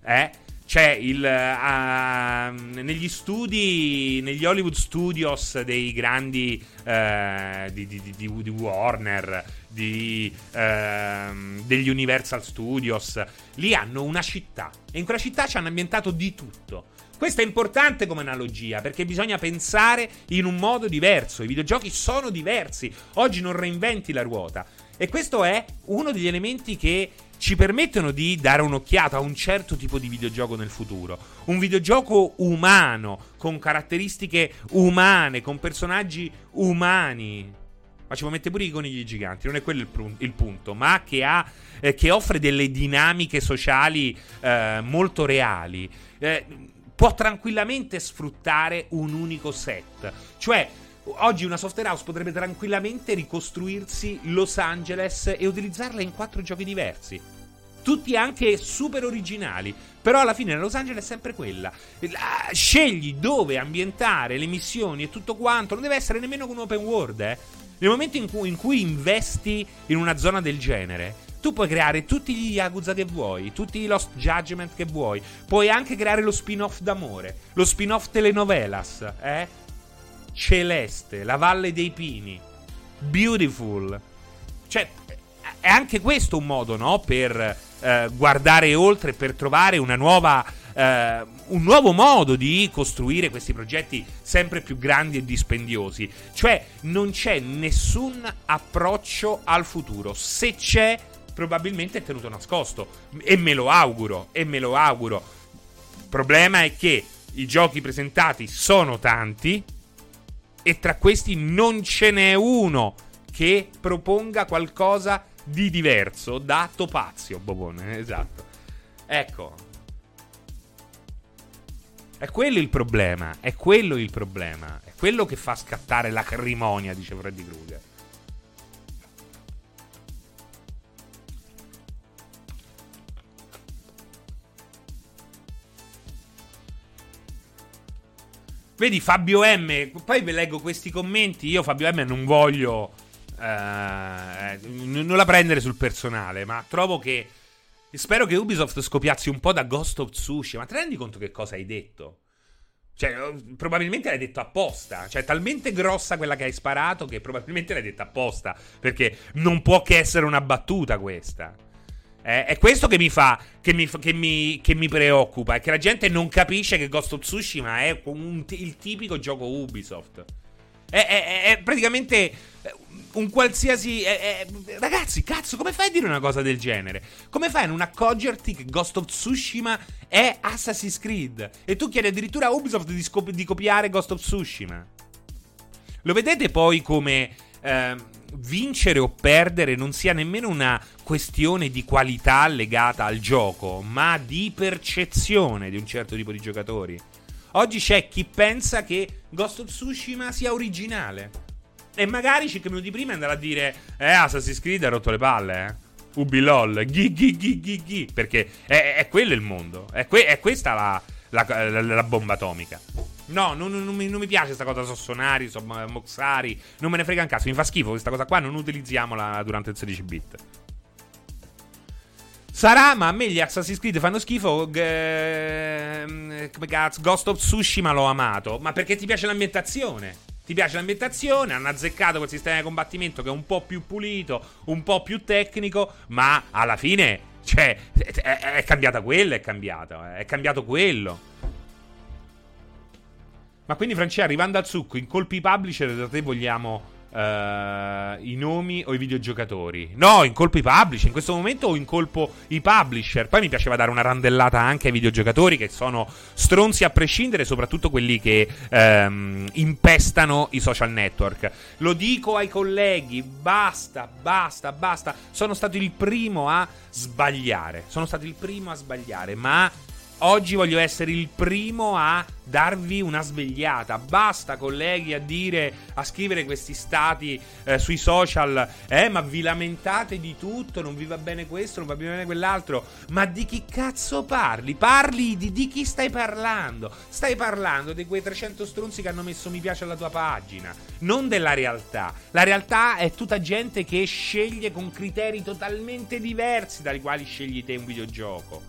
Eh? Cioè il, uh, negli studi, negli Hollywood Studios dei grandi uh, di, di, di, di Warner, di, uh, degli Universal Studios, lì hanno una città e in quella città ci hanno ambientato di tutto. Questa è importante come analogia, perché bisogna pensare in un modo diverso. I videogiochi sono diversi, oggi non reinventi la ruota, e questo è uno degli elementi che ci permettono di dare un'occhiata a un certo tipo di videogioco nel futuro. Un videogioco umano, con caratteristiche umane, con personaggi umani. Ma ci può mettere pure i conigli giganti, non è quello il, pr- il punto. Ma che, ha, eh, che offre delle dinamiche sociali eh, molto reali. eh, Può tranquillamente sfruttare un unico set. Cioè oggi una software house potrebbe tranquillamente ricostruirsi Los Angeles e utilizzarla in quattro giochi diversi, tutti anche super originali, però alla fine Los Angeles è sempre quella. Scegli dove ambientare le missioni e tutto quanto. Non deve essere nemmeno un open world, eh. Nel momento in cui, in cui investi in una zona del genere, tu puoi creare tutti gli Yakuza che vuoi, tutti i Lost Judgment che vuoi. Puoi anche creare lo spin-off d'amore, lo spin-off telenovelas, eh? Celeste, La Valle dei Pini, Beautiful. Cioè, è anche questo un modo, no? Per eh, guardare oltre, per trovare una nuova, eh, un nuovo modo di costruire questi progetti sempre più grandi e dispendiosi. Cioè, non c'è nessun approccio al futuro. Se c'è, probabilmente è tenuto nascosto. E me lo auguro, e me lo auguro. Il problema è che i giochi presentati sono tanti, e tra questi non ce n'è uno che proponga qualcosa di diverso da Topazio, Bobone, esatto. Ecco. È quello il problema, è quello il problema. È quello che fa scattare l'acrimonia, dice Freddy Krueger. Vedi Fabio M, poi ve leggo questi commenti. Io Fabio M non voglio eh, non la prendere sul personale, ma trovo che, spero che Ubisoft scopiazzi un po' da Ghost of Tsushima. Ma te rendi conto che cosa hai detto? Cioè, probabilmente l'hai detto apposta. Cioè, è talmente grossa quella che hai sparato che probabilmente l'hai detta apposta, perché non può che essere una battuta questa. Eh, è questo che mi fa, che mi, che mi, che mi preoccupa, è che la gente non capisce che Ghost of Tsushima è un, il tipico gioco Ubisoft. È, è, è praticamente un qualsiasi... È, è, ragazzi, cazzo, come fai a dire una cosa del genere? Come fai a non accorgerti che Ghost of Tsushima è Assassin's Creed? E tu chiedi addirittura a Ubisoft di, scop- di copiare Ghost of Tsushima. Lo vedete poi come... Ehm, vincere o perdere non sia nemmeno una questione di qualità legata al gioco, ma di percezione di un certo tipo di giocatori. Oggi c'è chi pensa che Ghost of Tsushima sia originale, e magari cinque minuti prima andrà a dire Eh Assassin's Creed ha rotto le palle, eh? Ubi lol, ghi ghi ghi ghi ghi. Perché è, è quello il mondo, è, que- è questa la, la, la, la bomba atomica. No, non, non, non, mi, non mi piace questa cosa. So sonari, so moxari, non me ne frega un cazzo, mi fa schifo questa cosa qua, non utilizziamola durante il sedici bit. Sarà, ma a me gli Assassin's Creed fanno schifo. Come cazzo, Ghost of Tsushima l'ho amato. Ma perché ti piace l'ambientazione? Ti piace l'ambientazione, hanno azzeccato quel sistema di combattimento che è un po' più pulito, un po' più tecnico, ma alla fine, cioè, è, è cambiata quella, è cambiato, è cambiato quello. Ma quindi, Francia, arrivando al succo, in colpi publisher da te vogliamo uh, i nomi o i videogiocatori? No, in colpi publisher in questo momento, o in colpo i publisher. Poi mi piaceva dare una randellata anche ai videogiocatori, che sono stronzi a prescindere, soprattutto quelli che um, impestano i social network. Lo dico ai colleghi, basta, basta, basta. Sono stato il primo a sbagliare, sono stato il primo a sbagliare, ma... oggi voglio essere il primo a darvi una svegliata. Basta, colleghi, a dire, a scrivere questi stati eh, sui social. Eh, ma vi lamentate di tutto, non vi va bene questo, non va bene quell'altro. Ma di chi cazzo parli? Parli di, di chi stai parlando? Stai parlando di quei trecento stronzi che hanno messo mi piace alla tua pagina, non della realtà. La realtà è tutta gente che sceglie con criteri totalmente diversi dai quali scegli te un videogioco.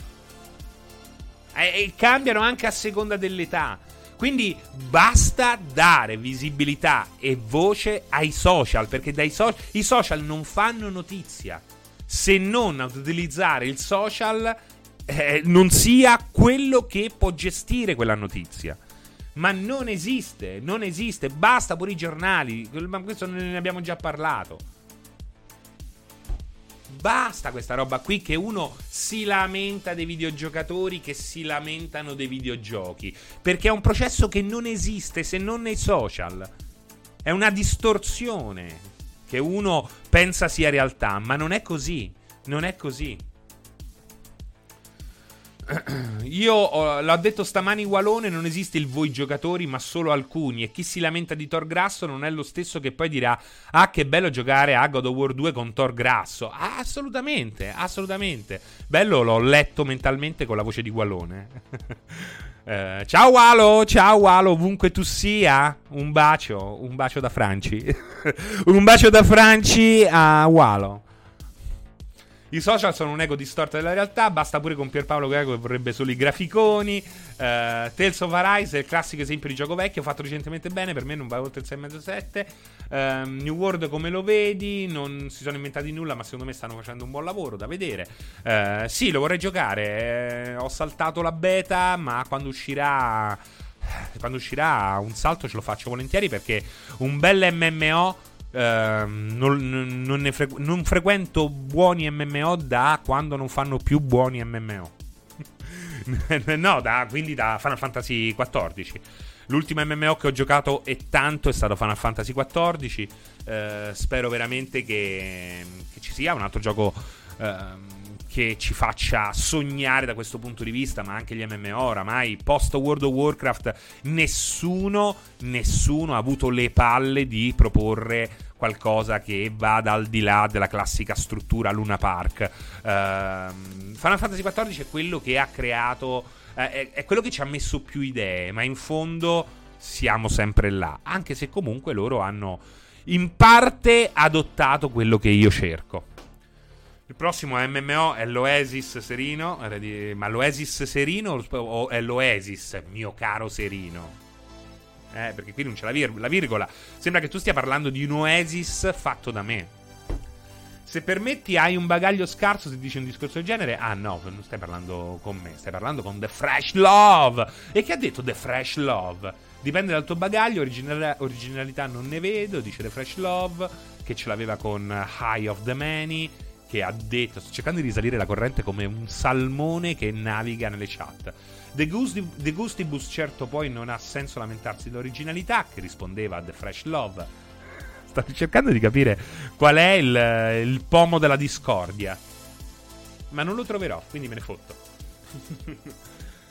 E cambiano anche a seconda dell'età. Quindi basta dare visibilità e voce ai social, perché dai so- i social non fanno notizia. Se non ad utilizzare il social eh, non sia quello che può gestire quella notizia. Ma non esiste, non esiste. Basta pure i giornali, ma questo ne abbiamo già parlato. Basta questa roba qui che uno si lamenta dei videogiocatori che si lamentano dei videogiochi, perché è un processo che non esiste se non nei social. È una distorsione che uno pensa sia realtà, ma non è così, non è così. Io oh, l'ho detto stamani Walone, non esiste il voi giocatori ma solo alcuni, e chi si lamenta di Thor Grasso non è lo stesso che poi dirà ah che bello giocare a God of War due con Thor Grasso. Ah, assolutamente, assolutamente. Bello, l'ho letto mentalmente con la voce di Walone. eh, Ciao Walo, ciao Walo, ovunque tu sia. Un bacio, un bacio da Franci. Un bacio da Franci a Walo. I social sono un eco distorto della realtà. Basta pure con Pierpaolo Greco che vorrebbe solo i graficoni. uh, Tales of Arise è il classico esempio di gioco vecchio fatto recentemente bene. Per me non va oltre il sei virgola cinque sette. uh, New World, come lo vedi? Non si sono inventati nulla, ma secondo me stanno facendo un buon lavoro, da vedere. uh, Sì, lo vorrei giocare. uh, Ho saltato la beta, ma quando uscirà Quando uscirà un salto ce lo faccio volentieri, perché un bel M M O... Uh, non, non, ne frequ- non frequento buoni M M O da quando non fanno più buoni M M O. No, da, quindi da Final Fantasy quattordici. L'ultimo M M O che ho giocato e tanto è stato Final Fantasy quattordici. uh, Spero veramente che, che ci sia un altro gioco uh, che ci faccia sognare da questo punto di vista. Ma anche gli M M O oramai post World of Warcraft, Nessuno Nessuno ha avuto le palle di proporre qualcosa che vada al di là della classica struttura Luna Park. uh, Final Fantasy quattordici è quello che ha creato, uh, è, è quello che ci ha messo più idee, ma in fondo siamo sempre là, anche se comunque loro hanno in parte adottato quello che io cerco. Il prossimo M M O è l'Oasis Serino, ma l'Oasis Serino o è l'Oasis, mio caro Serino? Eh, perché qui non c'è la, vir- la virgola. Sembra che tu stia parlando di un Oasis fatto da me. Se permetti, hai un bagaglio scarso se dici un discorso del genere. Ah no, non stai parlando con me, stai parlando con The Fresh Love. E che ha detto The Fresh Love? Dipende dal tuo bagaglio, original- originalità non ne vedo, dice The Fresh Love, che ce l'aveva con High of the Many, che ha detto, sto cercando di risalire la corrente come un salmone che naviga nelle chat. De, Gusti, De Gustibus, certo, poi non ha senso lamentarsi dell'originalità, che rispondeva a The Fresh Love. Sto cercando di capire qual è il, il pomo della discordia, ma non lo troverò, quindi me ne fotto.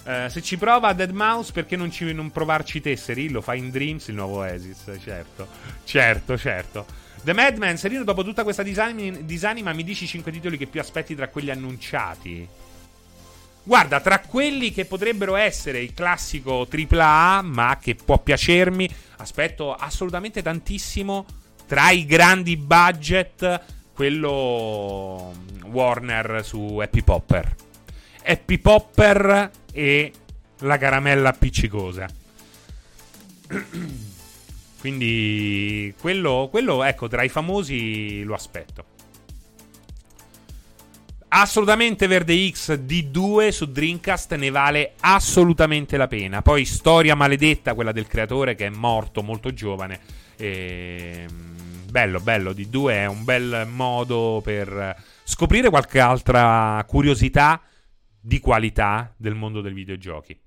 uh, Se ci prova deadmau, perché non, ci, non provarci te, Serillo? Fai in Dreams il nuovo Oasis, certo. Certo, certo. The Madman, Serino, dopo tutta questa disanima, disanima mi dici cinque titoli che più aspetti tra quelli annunciati? Guarda, tra quelli che potrebbero essere il classico tripla A, ma che può piacermi, aspetto assolutamente tantissimo, tra i grandi budget, quello Warner su Happy Popper. Happy Popper e la caramella appiccicosa. Quindi quello, quello, ecco, tra i famosi lo aspetto. assolutamente Verde X D due su Dreamcast ne vale assolutamente la pena. Poi storia maledetta quella del creatore che è morto molto giovane. E... bello, bello. D due è un bel modo per scoprire qualche altra curiosità di qualità del mondo dei videogiochi.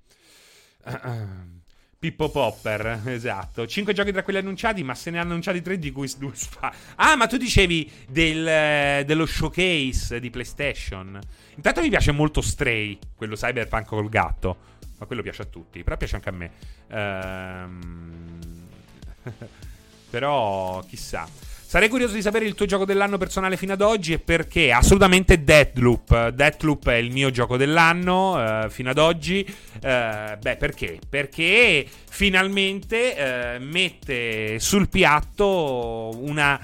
Pippo Popper, esatto. Cinque giochi tra quelli annunciati, ma se ne hanno annunciati tre di cui due spa. Ah, ma tu dicevi del, dello showcase di PlayStation. Intanto mi piace molto Stray, quello cyberpunk col gatto. Ma quello piace a tutti, però piace anche a me. Ehm... però, chissà. Sarei curioso di sapere il tuo gioco dell'anno personale fino ad oggi e perché. Assolutamente Deathloop. Deathloop è il mio gioco dell'anno eh, fino ad oggi. Eh, beh, perché? Perché finalmente eh, mette sul piatto una,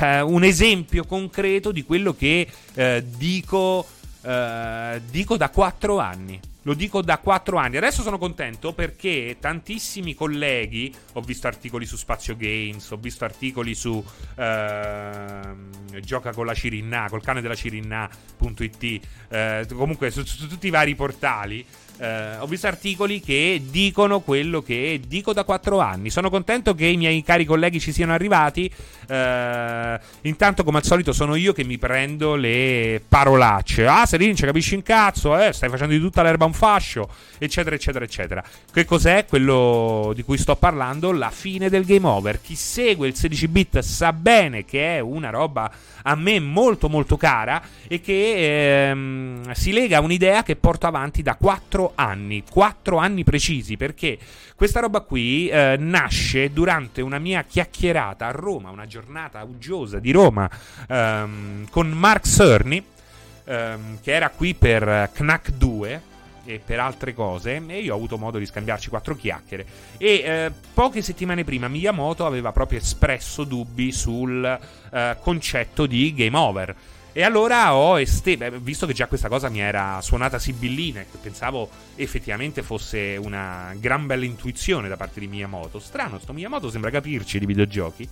eh, un esempio concreto di quello che eh, dico, eh, dico da quattro anni. Lo dico da quattro anni. Adesso sono contento perché tantissimi colleghi, ho visto articoli su Spazio Games, ho visto articoli su ehm, Gioca con la Cirinna, col cane della Cirinna.it, eh, comunque su, su tutti i vari portali, eh, ho visto articoli che dicono quello che dico da quattro anni. Sono contento che i miei cari colleghi ci siano arrivati. eh, Intanto come al solito sono io che mi prendo le parolacce. Ah, se lì non ci capisci un cazzo, eh, stai facendo di tutta l'erba un fascio, eccetera eccetera eccetera. Che cos'è quello di cui sto parlando? La fine del game over. Chi segue il sedici bit sa bene che è una roba a me molto molto cara e che ehm, si lega a un'idea che porto avanti da quattro anni, quattro anni precisi, perché questa roba qui eh, nasce durante una mia chiacchierata a Roma, una giornata uggiosa di Roma, ehm, con Mark Cerny, ehm, che era qui per Knack due e per altre cose, e io ho avuto modo di scambiarci quattro chiacchiere. E eh, poche settimane prima Miyamoto aveva proprio espresso dubbi sul eh, concetto di game over. E allora ho este- beh, visto che già questa cosa mi era suonata sibillina e che pensavo effettivamente fosse una gran bella intuizione da parte di Miyamoto. Strano, sto Miyamoto sembra capirci di videogiochi.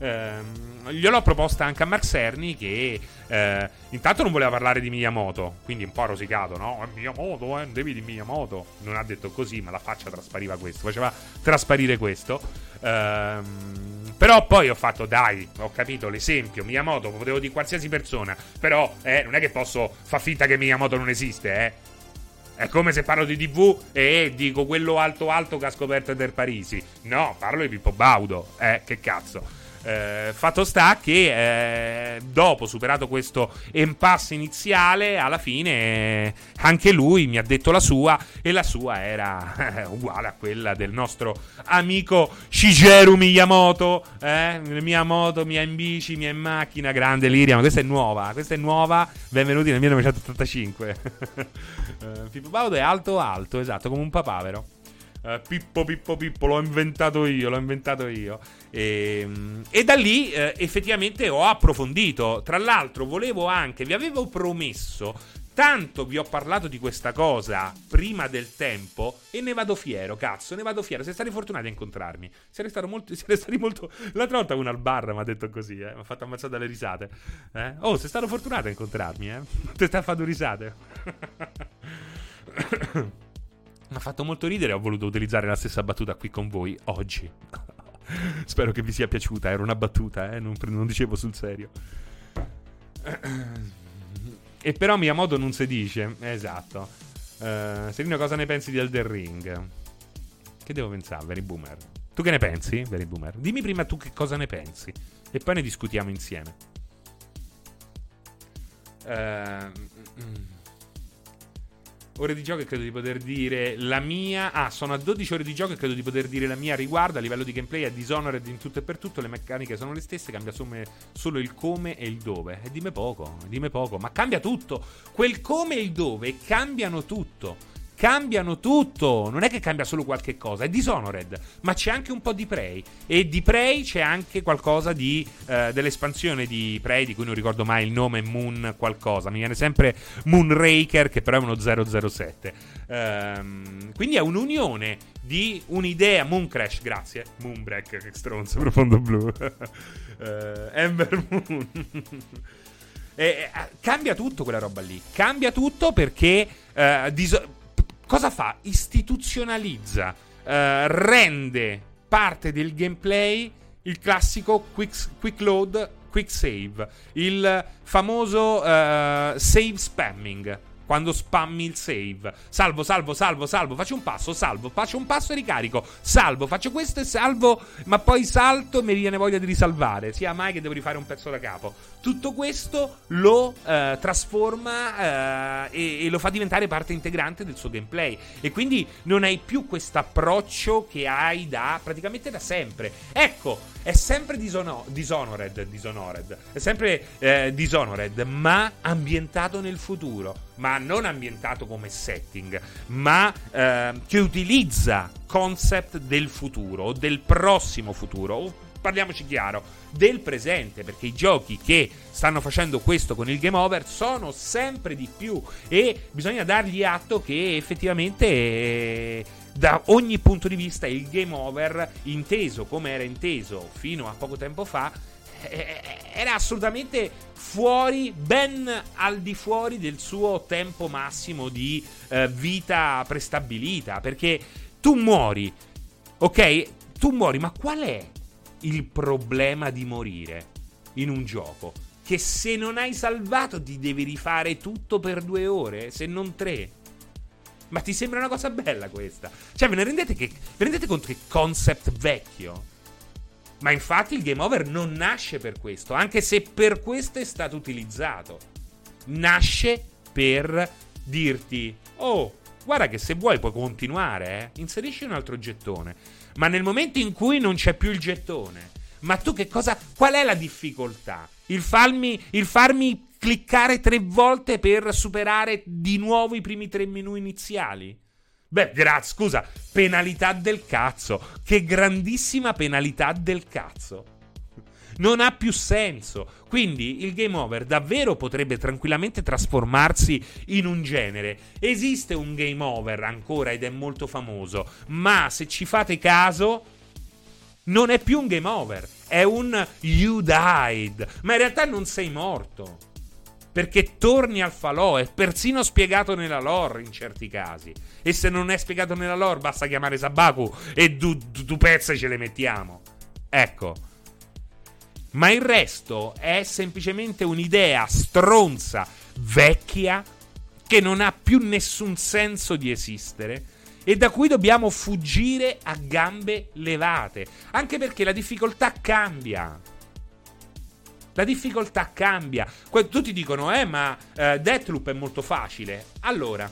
Ehm, gliel'ho proposta anche a Mark Cerny, che eh, intanto non voleva parlare di Miyamoto, quindi un po' rosicato, no? È Miyamoto, eh, devi di Miyamoto. Non ha detto così, ma la faccia traspariva questo, faceva trasparire questo. Ehm Però poi ho fatto, dai, ho capito l'esempio, Miyamoto, potevo dire qualsiasi persona, però eh, non è che posso far finta che Miyamoto non esiste, eh. È come se parlo di tivù e dico quello alto alto che ha scoperto Del Parisi. No, parlo di Pippo Baudo, eh, che cazzo. Eh, fatto sta che eh, dopo superato questo impasse iniziale, alla fine eh, anche lui mi ha detto la sua, e la sua era eh, uguale a quella del nostro amico Shigeru Miyamoto. eh? Miyamoto, mia in bici, mia in macchina, grande Liria, ma questa è nuova, questa è nuova, benvenuti nel millenovecentottantacinque. eh, Pippo Baudo è alto alto, esatto, come un papavero. Uh, Pippo Pippo Pippo l'ho inventato io l'ho inventato io e, e da lì eh, effettivamente ho approfondito. Tra l'altro volevo anche, vi avevo promesso, tanto vi ho parlato di questa cosa prima del tempo e ne vado fiero, cazzo, ne vado fiero. Siete stati fortunati a incontrarmi, siete stati molto, siete stati molto... l'altra volta uno al bar mi ha detto così, eh? Mi ha fatto ammazzare dalle risate, eh? Oh, sei stato fortunato a incontrarmi, eh? Ti stai facendo risate. Mi ha fatto molto ridere, ho voluto utilizzare la stessa battuta qui con voi oggi. Spero che vi sia piaciuta, era una battuta, eh? non, non dicevo sul serio. E però Miyamoto non si dice, esatto. Uh, Serino, cosa ne pensi di Elden Ring? Che devo pensare, Very Boomer? Tu che ne pensi, Very Boomer? Dimmi prima tu che cosa ne pensi e poi ne discutiamo insieme. Ehm... Uh, Ore di gioco e credo di poter dire la mia. Ah, sono a dodici ore di gioco e credo di poter dire la mia riguardo. A livello di gameplay è Dishonored in tutto e per tutto. Le meccaniche sono le stesse, cambia solo il come e il dove. E dimmi poco, dimmi poco. Ma cambia tutto. Quel come e il dove cambiano tutto. Cambiano tutto. Non è che cambia solo qualche cosa. È Dishonored, ma c'è anche un po' di Prey. E di Prey c'è anche qualcosa di eh, dell'espansione di Prey, di cui non ricordo mai il nome, Moon qualcosa. Mi viene sempre Moonraker, che però è uno zero zero sette. Ehm, quindi è un'unione di un'idea. Mooncrash, grazie. Moonbreak, che stronzo, profondo blu. eh, Ember Moon. eh, cambia tutto quella roba lì, cambia tutto perché eh, dis- cosa fa? Istituzionalizza, eh, rende parte del gameplay il classico quick, quick load, quick save, il famoso eh, save spamming. Quando spammi il save, salvo, salvo, salvo, salvo, faccio un passo, salvo, faccio un passo e ricarico, salvo, faccio questo e salvo, ma poi salto e mi viene voglia di risalvare, sia mai che devo rifare un pezzo da capo. Tutto questo lo eh, trasforma eh, e, e lo fa diventare parte integrante del suo gameplay. E quindi non hai più questo approccio che hai da praticamente da sempre. Ecco, è sempre disono- Dishonored, Dishonored, è sempre eh, Dishonored, ma ambientato nel futuro. Ma non ambientato come setting, ma eh, che utilizza concept del futuro, del prossimo futuro, o parliamoci chiaro, del presente, perché i giochi che stanno facendo questo con il game over sono sempre di più e bisogna dargli atto che effettivamente eh, da ogni punto di vista il game over, inteso come era inteso fino a poco tempo fa, era assolutamente fuori, ben al di fuori del suo tempo massimo di eh, vita prestabilita, perché tu muori, ok? Tu muori, ma qual è il problema di morire in un gioco? Che se non hai salvato ti devi rifare tutto per due ore, se non tre. Ma ti sembra una cosa bella questa? Cioè, ve ne rendete, che, ve ne rendete conto che concept vecchio? Ma infatti il game over non nasce per questo, anche se per questo è stato utilizzato. Nasce per dirti: oh, guarda che se vuoi puoi continuare, eh? Inserisci un altro gettone. Ma nel momento in cui non c'è più il gettone, ma tu che cosa? Qual è la difficoltà? Il farmi, il farmi cliccare tre volte per superare di nuovo i primi tre menu iniziali? Beh, grazie, scusa, penalità del cazzo. Che grandissima penalità del cazzo. Non ha più senso. Quindi il game over davvero potrebbe tranquillamente trasformarsi in un genere. Esiste un game over ancora ed è molto famoso, ma se ci fate caso non è più un game over, è un you died. Ma in realtà non sei morto, perché torni al falò, è persino spiegato nella lore in certi casi. E se non è spiegato nella lore basta chiamare Sabaku e du, du, du pezze ce le mettiamo. Ecco. Ma il resto è semplicemente un'idea stronza, vecchia, che non ha più nessun senso di esistere e da cui dobbiamo fuggire a gambe levate. Anche perché la difficoltà cambia. La difficoltà cambia. Tutti dicono, eh, ma eh, Deathloop è molto facile. Allora,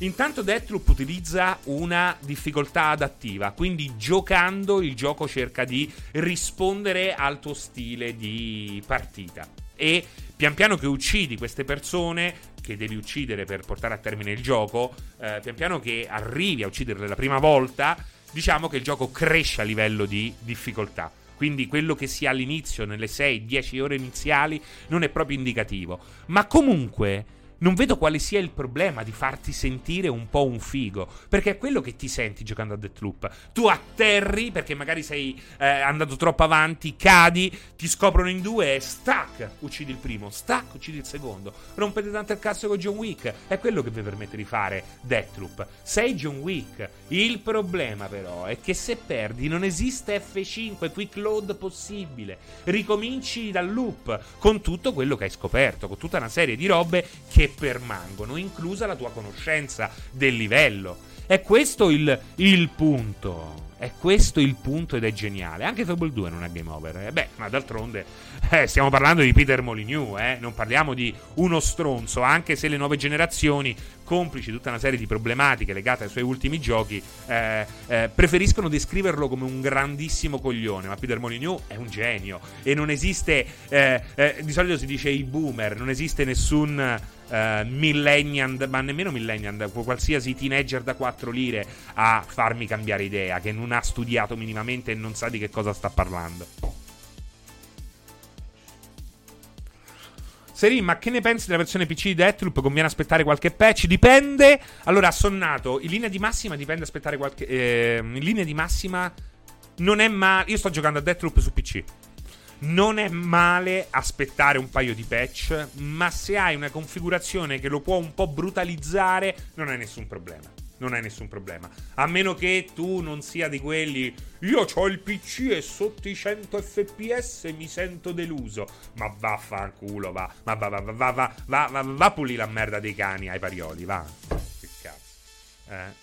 intanto Deathloop utilizza una difficoltà adattiva, quindi giocando il gioco cerca di rispondere al tuo stile di partita. E pian piano che uccidi queste persone che devi uccidere per portare a termine il gioco, eh, pian piano che arrivi a ucciderle la prima volta, diciamo che il gioco cresce a livello di difficoltà. Quindi quello che si ha all'inizio, nelle sei dieci ore iniziali, non è proprio indicativo. Ma comunque non vedo quale sia il problema di farti sentire un po' un figo, perché è quello che ti senti giocando a Deathloop. Tu atterri perché magari sei eh, andato troppo avanti, cadi, ti scoprono in due e stack, uccidi il primo, stack, uccidi il secondo. Rompete tanto il cazzo con John Wick. È quello che vi permette di fare Deathloop. Sei John Wick. Il problema però è che se perdi non esiste F cinque quick load possibile. Ricominci dal loop con tutto quello che hai scoperto, con tutta una serie di robe che permangono, inclusa la tua conoscenza del livello. È questo il, il punto. È questo il punto ed è geniale. Anche Fable due non è game over. Eh? Beh, ma d'altronde eh, stiamo parlando di Peter Molyneux, eh? Non parliamo di uno stronzo, anche se le nuove generazioni, complici tutta una serie di problematiche legate ai suoi ultimi giochi, eh, eh, preferiscono descriverlo come un grandissimo coglione. Ma Peter Molyneux è un genio e non esiste, eh, eh, di solito si dice i boomer, non esiste nessun Uh, millennial, ma nemmeno millennial, qualsiasi teenager da quattro lire a farmi cambiare idea, che non ha studiato minimamente e non sa di che cosa sta parlando. Serin, ma che ne pensi della versione P C di Deathloop? Conviene aspettare qualche patch? Dipende. Allora, sonnato, in linea di massima dipende aspettare qualche eh, in linea di massima non è male. Io sto giocando a Deathloop su P C. non è male aspettare un paio di patch, ma se hai una configurazione che lo può un po' brutalizzare, non hai nessun problema. Non hai nessun problema. A meno che tu non sia di quelli: io c'ho il P C e sotto i cento F P S mi sento deluso. Ma vaffanculo, va. Ma va, va, va, va, va, va, va, va, pulì la merda dei cani ai parioli, va. Che cazzo. Eh.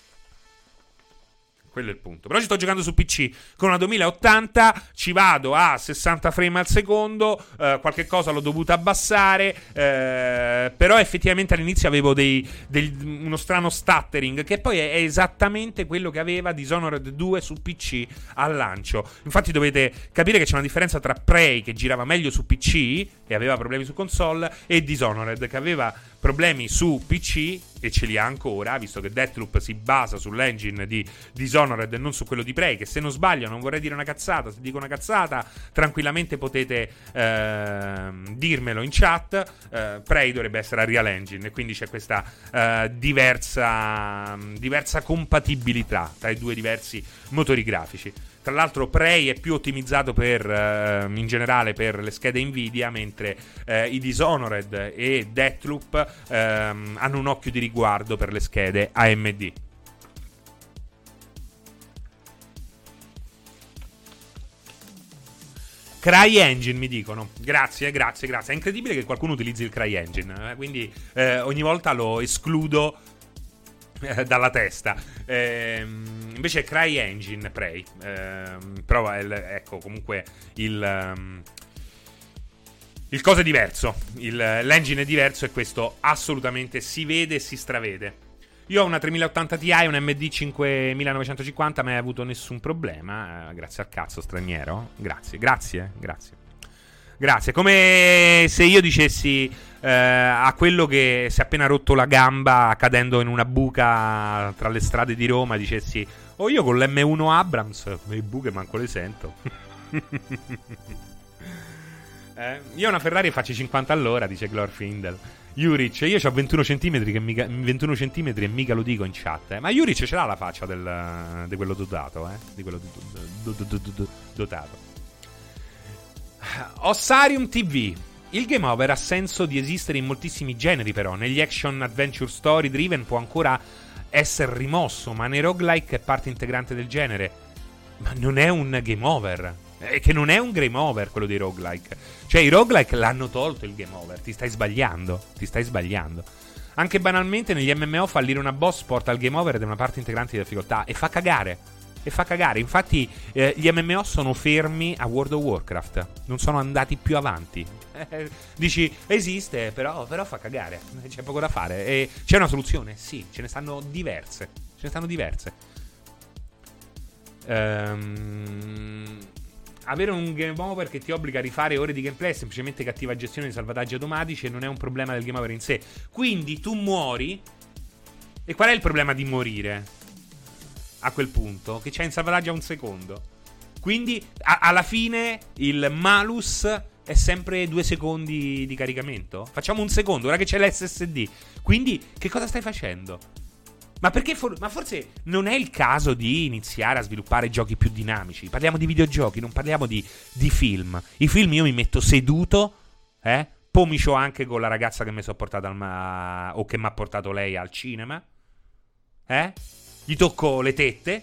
Quello è il punto. Però ci sto giocando su P C con una duemilaottanta, ci vado a sessanta frame al secondo, eh, qualche cosa l'ho dovuta abbassare, eh, però effettivamente all'inizio avevo dei, dei, uno strano stuttering, che poi è, è esattamente quello che aveva Dishonored due su P C al lancio. Infatti dovete capire che c'è una differenza tra Prey, che girava meglio su P C e aveva problemi su console, e Dishonored, che aveva problemi su P C e ce li ha ancora, visto che Deathloop si basa sull'engine di Dishonored e non su quello di Prey, che se non sbaglio, non vorrei dire una cazzata, se dico una cazzata tranquillamente potete eh, dirmelo in chat, eh, Prey dovrebbe essere a Real Engine, e quindi c'è questa eh, diversa diversa compatibilità tra i due diversi motori grafici. Tra l'altro Prey è più ottimizzato per eh, in generale per le schede Nvidia, mentre eh, i Dishonored e Deathloop eh, hanno un occhio di riguardo per le schede A M D. CryEngine, mi dicono. Grazie, grazie, grazie. È incredibile che qualcuno utilizzi il CryEngine, eh? Quindi eh, ogni volta lo escludo dalla testa. Ehm, invece è CryEngine Prey. Ehm, però il, ecco, comunque il um, il coso è diverso, il, l'engine è diverso, e questo assolutamente si vede e si stravede. Io ho una tremila ottanta Ti, un M D cinquemilanovecentocinquanta, mai avuto nessun problema, eh, grazie al cazzo straniero. Grazie, grazie, grazie. Grazie, come se io dicessi eh, a quello che si è appena rotto la gamba cadendo in una buca tra le strade di Roma, dicessi: oh, io con l'M uno Abrams le buche manco le sento. eh, io una Ferrari faccio cinquanta all'ora, dice Glorfindel. Juric, io c'ho ventuno centimetri, che mica, ventuno centimetri e mica lo dico in chat, eh. Ma Juric ce l'ha la faccia del, di quello dotato, eh? Di quello do, do, do, do, do, dotato. Ossarium T V: il game over ha senso di esistere in moltissimi generi, però negli action adventure story driven può ancora essere rimosso, ma nei roguelike è parte integrante del genere. Ma non è un game over, è che non è un game over quello dei roguelike. Cioè i roguelike l'hanno tolto il game over, ti stai sbagliando, ti stai sbagliando. Anche banalmente negli M M O fallire una boss porta al game over ed è una parte integrante di difficoltà, e fa cagare. E fa cagare, infatti eh, gli M M O sono fermi a World of Warcraft, non sono andati più avanti. Eh, dici, esiste, però, però fa cagare, c'è poco da fare. E c'è una soluzione? Sì, ce ne stanno diverse. Ce ne stanno diverse. Ehm... Avere un game over che ti obbliga a rifare ore di gameplay è semplicemente cattiva gestione di salvataggi automatici e non è un problema del game over in sé. Quindi tu muori, e qual è il problema di morire? A quel punto, che c'è in salvataggio a un secondo. Quindi, a- alla fine, il malus è sempre due secondi di caricamento. Facciamo un secondo, ora che c'è l'S S D. Quindi, che cosa stai facendo? Ma perché for- ma forse non è il caso di iniziare a sviluppare giochi più dinamici. Parliamo di videogiochi, non parliamo di, di film. I film io mi metto seduto, eh? Pomicio anche con la ragazza che mi sono portato al ma- o che mi ha portato lei al cinema. Eh? Gli tocco le tette.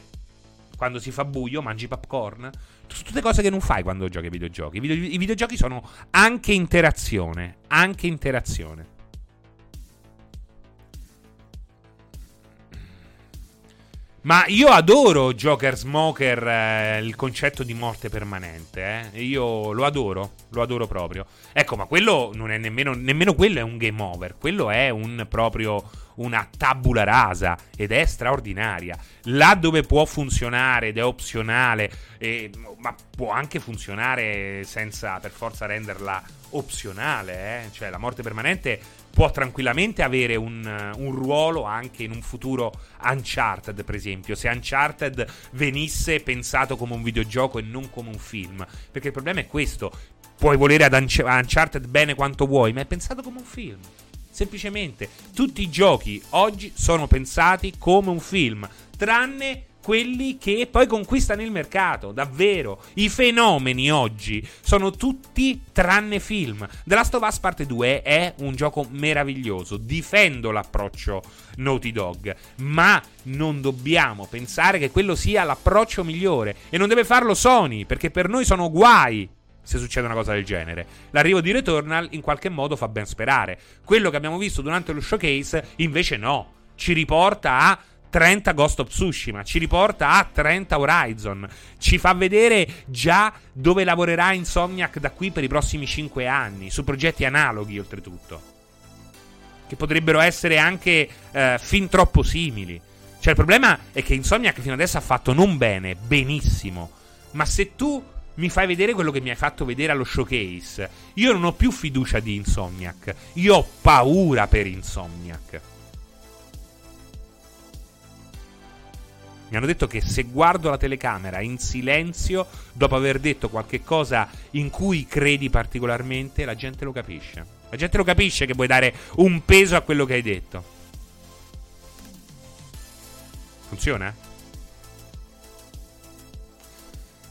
Quando si fa buio mangi popcorn. Tutte cose che non fai quando giochi ai videogiochi. I, video, I videogiochi sono anche interazione. Anche interazione. Ma io adoro Joker Smoker, eh, il concetto di morte permanente, eh. Io lo adoro, lo adoro proprio. Ecco, ma quello non è nemmeno, nemmeno quello è un game over. Quello è un proprio una tabula rasa, ed è straordinaria. Là dove può funzionare ed è opzionale, eh, ma può anche funzionare senza per forza renderla opzionale, eh. Cioè la morte permanente può tranquillamente avere un, un ruolo anche in un futuro Uncharted, per esempio, se Uncharted venisse pensato come un videogioco e non come un film, perché il problema è questo: puoi volere ad Unch- Uncharted bene quanto vuoi, ma è pensato come un film, semplicemente. Tutti i giochi oggi sono pensati come un film, tranne quelli che poi conquistano il mercato, davvero. I fenomeni oggi sono tutti tranne film. The Last of Us parte due è un gioco meraviglioso, difendo l'approccio Naughty Dog, ma non dobbiamo pensare che quello sia l'approccio migliore, e non deve farlo Sony, perché per noi sono guai se succede una cosa del genere. L'arrivo di Returnal in qualche modo fa ben sperare. Quello che abbiamo visto durante lo showcase invece no, ci riporta a trenta Ghost of Tsushima, ci riporta a trenta Horizon, ci fa vedere già dove lavorerà Insomniac da qui per i prossimi cinque anni, su progetti analoghi oltretutto, che potrebbero essere anche eh, fin troppo simili. Cioè il problema è che Insomniac fino adesso ha fatto non bene, benissimo, ma se tu mi fai vedere quello che mi hai fatto vedere allo showcase, io non ho più fiducia di Insomniac, io ho paura per Insomniac. Mi hanno detto che se guardo la telecamera in silenzio, dopo aver detto qualche cosa in cui credi particolarmente, la gente lo capisce. La gente lo capisce che puoi dare un peso a quello che hai detto. Funziona?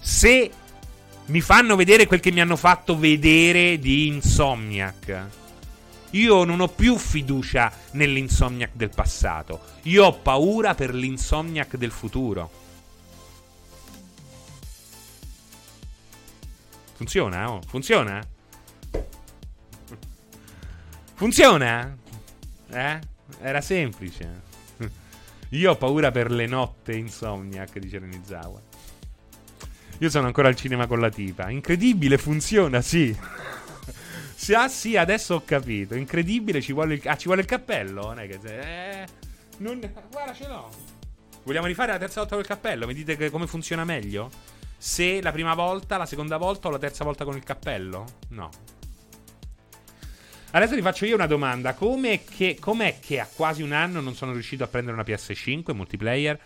Se mi fanno vedere quel che mi hanno fatto vedere di Insomniac, io non ho più fiducia nell'Insomniac del passato. Io ho paura per l'Insomniac del futuro. Funziona? Oh? Funziona? Funziona? Eh? Era semplice. Io ho paura per le notte Insomniac, dice Renizawa. Io sono ancora al cinema con la tipa. Incredibile, funziona, sì. Ah sì, adesso ho capito. Incredibile, ci vuole il, ah, ci vuole il cappello. Non è che eh, non, guarda, ce l'ho. Vogliamo rifare la terza volta col cappello? Mi dite che, come funziona meglio? Se la prima volta, la seconda volta o la terza volta con il cappello? No. Adesso vi faccio io una domanda. Com'è che, com'è che a quasi un anno non sono riuscito a prendere una P S cinque multiplayer?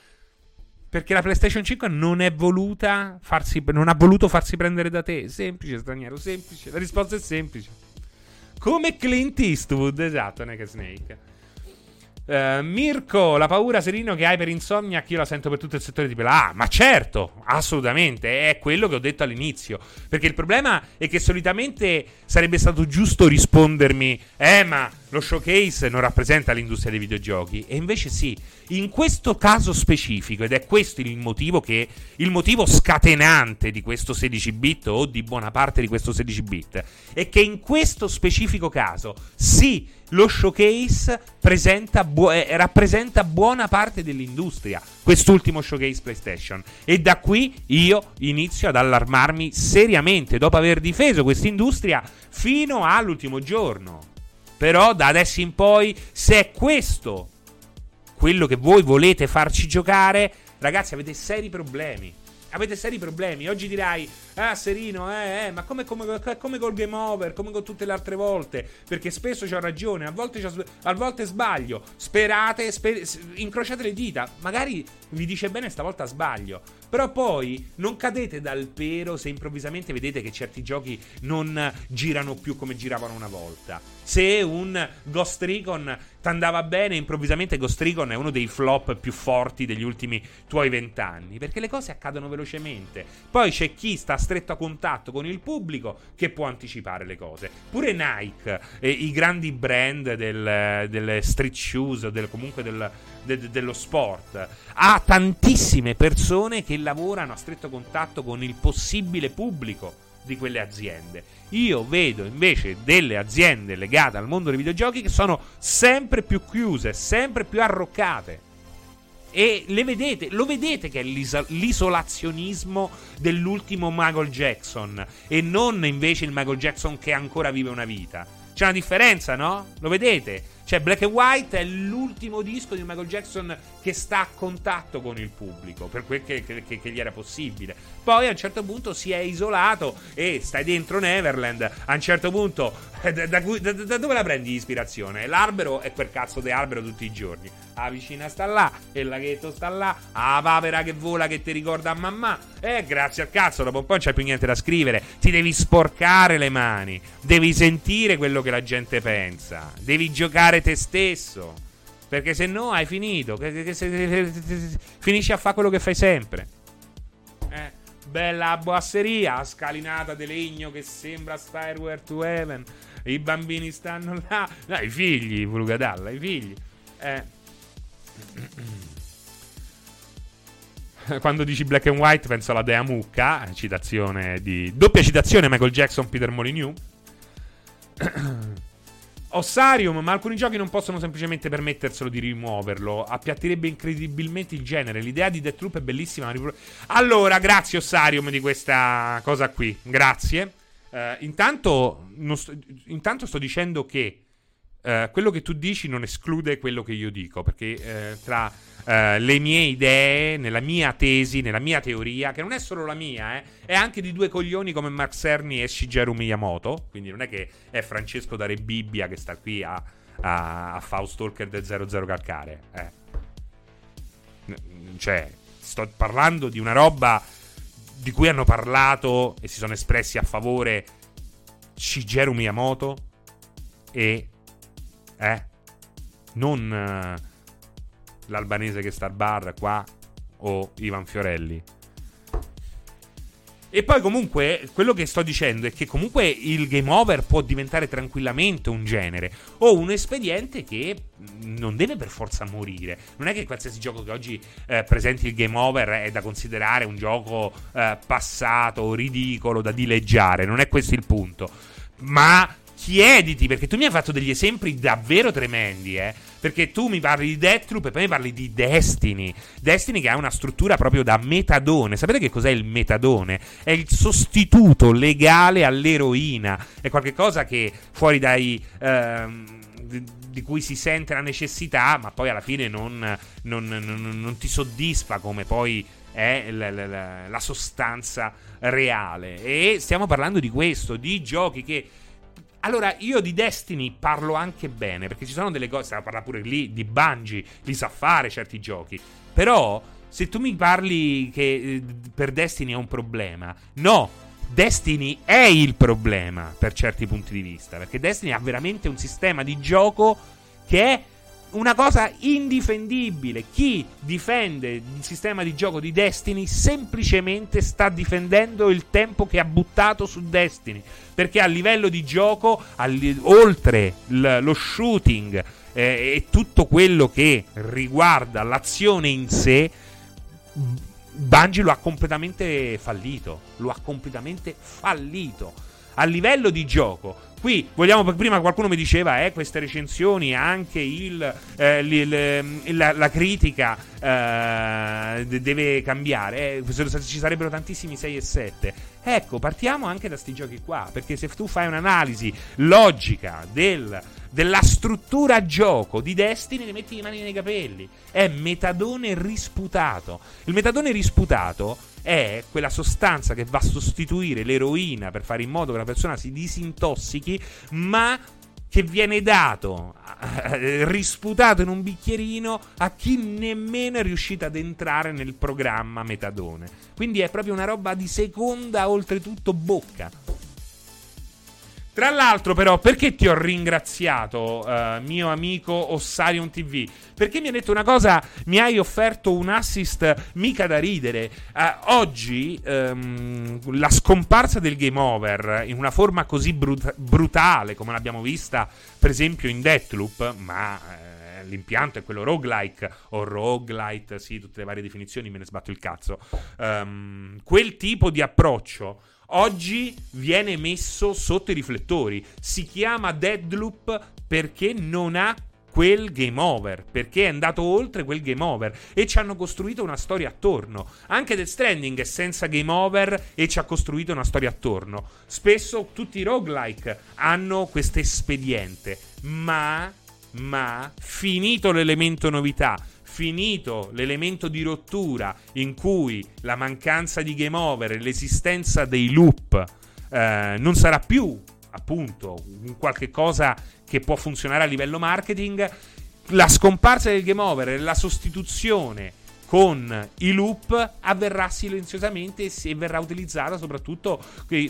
Perché la PlayStation cinque non è voluta farsi, non ha voluto farsi prendere da te. Semplice, straniero, semplice. La risposta è semplice. Come Clint Eastwood, esatto, non è che Snake. Uh, Mirko, la paura, Serino, che hai per Insomniac, io la sento per tutto il settore di pelà. Ah, ma certo, assolutamente, è quello che ho detto all'inizio. Perché il problema è che solitamente sarebbe stato giusto rispondermi: eh, ma lo showcase non rappresenta l'industria dei videogiochi. E invece sì, in questo caso specifico, ed è questo il motivo che il motivo scatenante di questo sedici bit, o di buona parte di questo sedici bit, è che in questo specifico caso sì, lo showcase presenta bu- eh, rappresenta buona parte dell'industria, quest'ultimo showcase PlayStation. E da qui io inizio ad allarmarmi seriamente, dopo aver difeso quest'industria fino all'ultimo giorno. Però da adesso in poi, se è questo quello che voi volete farci giocare, ragazzi, avete seri problemi. Avete seri problemi. Oggi dirai: ah, Serino, eh, eh ma come, come, come col Game Over, come con tutte le altre volte, perché spesso c'ho ragione, a volte, c'ho, a volte sbaglio. Sperate, sper- incrociate le dita. Magari vi dice bene, stavolta sbaglio. Però poi non cadete dal pero se improvvisamente vedete che certi giochi non girano più come giravano una volta. Se un Ghost Recon t'andava bene, improvvisamente Ghost Recon è uno dei flop più forti degli ultimi tuoi vent'anni, perché le cose accadono velocemente. Poi c'è chi sta stretto a contatto con il pubblico che può anticipare le cose. Pure Nike, eh, i grandi brand del, del street shoes, del, comunque del... De- dello sport, ha tantissime persone che lavorano a stretto contatto con il possibile pubblico di quelle aziende. Io vedo invece delle aziende legate al mondo dei videogiochi che sono sempre più chiuse, sempre più arroccate, e le vedete, lo vedete che è l'is- l'isolazionismo dell'ultimo Michael Jackson, e non invece il Michael Jackson che ancora vive una vita. C'è una differenza, no? Lo vedete? Cioè Black and White è l'ultimo disco di Michael Jackson che sta a contatto con il pubblico, per quel che, che, che gli era possibile. Poi a un certo punto si è isolato e stai dentro Neverland. A un certo punto da, da, da, da dove la prendi ispirazione? L'albero è quel cazzo di albero tutti i giorni. La vicina sta là, e il laghetto sta là, la papera che vola che ti ricorda a mamma. Eh, grazie al cazzo, dopo un po' non c'è più niente da scrivere. Ti devi sporcare le mani, devi sentire quello che la gente pensa, devi giocare te stesso. Perché se no hai finito. Finisci a fare quello che fai sempre. Eh, bella boasseria, scalinata di legno che sembra Stairway to Heaven. I bambini stanno là. No, i figli, Vulgadalla, i figli. Eh. Quando dici black and white penso alla Dea Mucca, citazione di doppia citazione Michael Jackson, Peter Molyneux. Ossarium, ma alcuni giochi non possono semplicemente permetterselo di rimuoverlo, appiattirebbe incredibilmente il genere. L'idea di Deathloop è bellissima, ma ripro- allora grazie Ossarium di questa cosa qui, grazie. uh, intanto, non sto, intanto sto dicendo che Uh, quello che tu dici non esclude quello che io dico, perché uh, tra uh, le mie idee, nella mia tesi, nella mia teoria, che non è solo la mia, eh, è anche di due coglioni come Mark Cerny e Shigeru Miyamoto, quindi non è che è Francesco da Re Bibbia che sta qui a, a, a Faustalker del zero zero calcare, eh. Cioè, sto parlando di una roba di cui hanno parlato e si sono espressi a favore Shigeru Miyamoto e Eh, non uh, l'albanese che sta al bar qua o Ivan Fiorelli. E poi comunque quello che sto dicendo è che comunque il game over può diventare tranquillamente un genere o un espediente che non deve per forza morire. Non è che qualsiasi gioco che oggi eh, presenti il game over è da considerare un gioco eh, passato, ridicolo, da dileggiare. Non è questo il punto. Ma chiediti, perché tu mi hai fatto degli esempi davvero tremendi, eh? Perché tu mi parli di Deathloop e poi mi parli di Destiny. Destiny che ha una struttura proprio da metadone. Sapete che cos'è il metadone? È il sostituto legale all'eroina. È qualcosa che fuori dai... Ehm, di cui si sente la necessità, ma poi alla fine non, non, non, non ti soddisfa come poi... è la, la, la sostanza reale. E stiamo parlando di questo, di giochi che... Allora, io di Destiny parlo anche bene, perché ci sono delle cose, parla pure lì di Bungie, li sa fare certi giochi. Però, se tu mi parli che per Destiny è un problema, no, Destiny è il problema per certi punti di vista, perché Destiny ha veramente un sistema di gioco che è una cosa indifendibile. Chi difende il sistema di gioco di Destiny semplicemente sta difendendo il tempo che ha buttato su Destiny, perché a livello di gioco, all- oltre l- lo shooting eh, e tutto quello che riguarda l'azione in sé, Bungie lo ha completamente fallito, lo ha completamente fallito a livello di gioco. Qui vogliamo, prima qualcuno mi diceva eh, queste recensioni, anche il, eh, il la, la critica eh, deve cambiare, eh, ci sarebbero tantissimi sei e sette. Ecco, partiamo anche da sti giochi qua, perché se tu fai un'analisi logica del, della struttura gioco di Destiny, ti metti le mani nei capelli, è metadone risputato. Il metadone risputato è quella sostanza che va a sostituire l'eroina per fare in modo che la persona si disintossichi, ma che viene dato, eh, risputato in un bicchierino a chi nemmeno è riuscito ad entrare nel programma metadone. Quindi è proprio una roba di seconda, oltretutto bocca. Tra l'altro però, perché ti ho ringraziato, eh, mio amico Ossarion ti vu? Perché mi hai detto una cosa, mi hai offerto un assist mica da ridere. Eh, oggi ehm, la scomparsa del game over in una forma così brut- brutale come l'abbiamo vista per esempio in Deathloop, ma eh, l'impianto è quello roguelike o roguelite, sì, tutte le varie definizioni, me ne sbatto il cazzo. Um, quel tipo di approccio oggi viene messo sotto i riflettori. Si chiama Deathloop perché non ha quel game over, perché è andato oltre quel game over e ci hanno costruito una storia attorno. Anche Death Stranding è senza game over e ci ha costruito una storia attorno. Spesso tutti i roguelike hanno questo espediente, ma, ma finito l'elemento novità, finito l'elemento di rottura in cui la mancanza di game over e l'esistenza dei loop eh, non sarà più appunto un qualche cosa che può funzionare a livello marketing, la scomparsa del game over e la sostituzione con i loop avverrà silenziosamente e verrà utilizzata soprattutto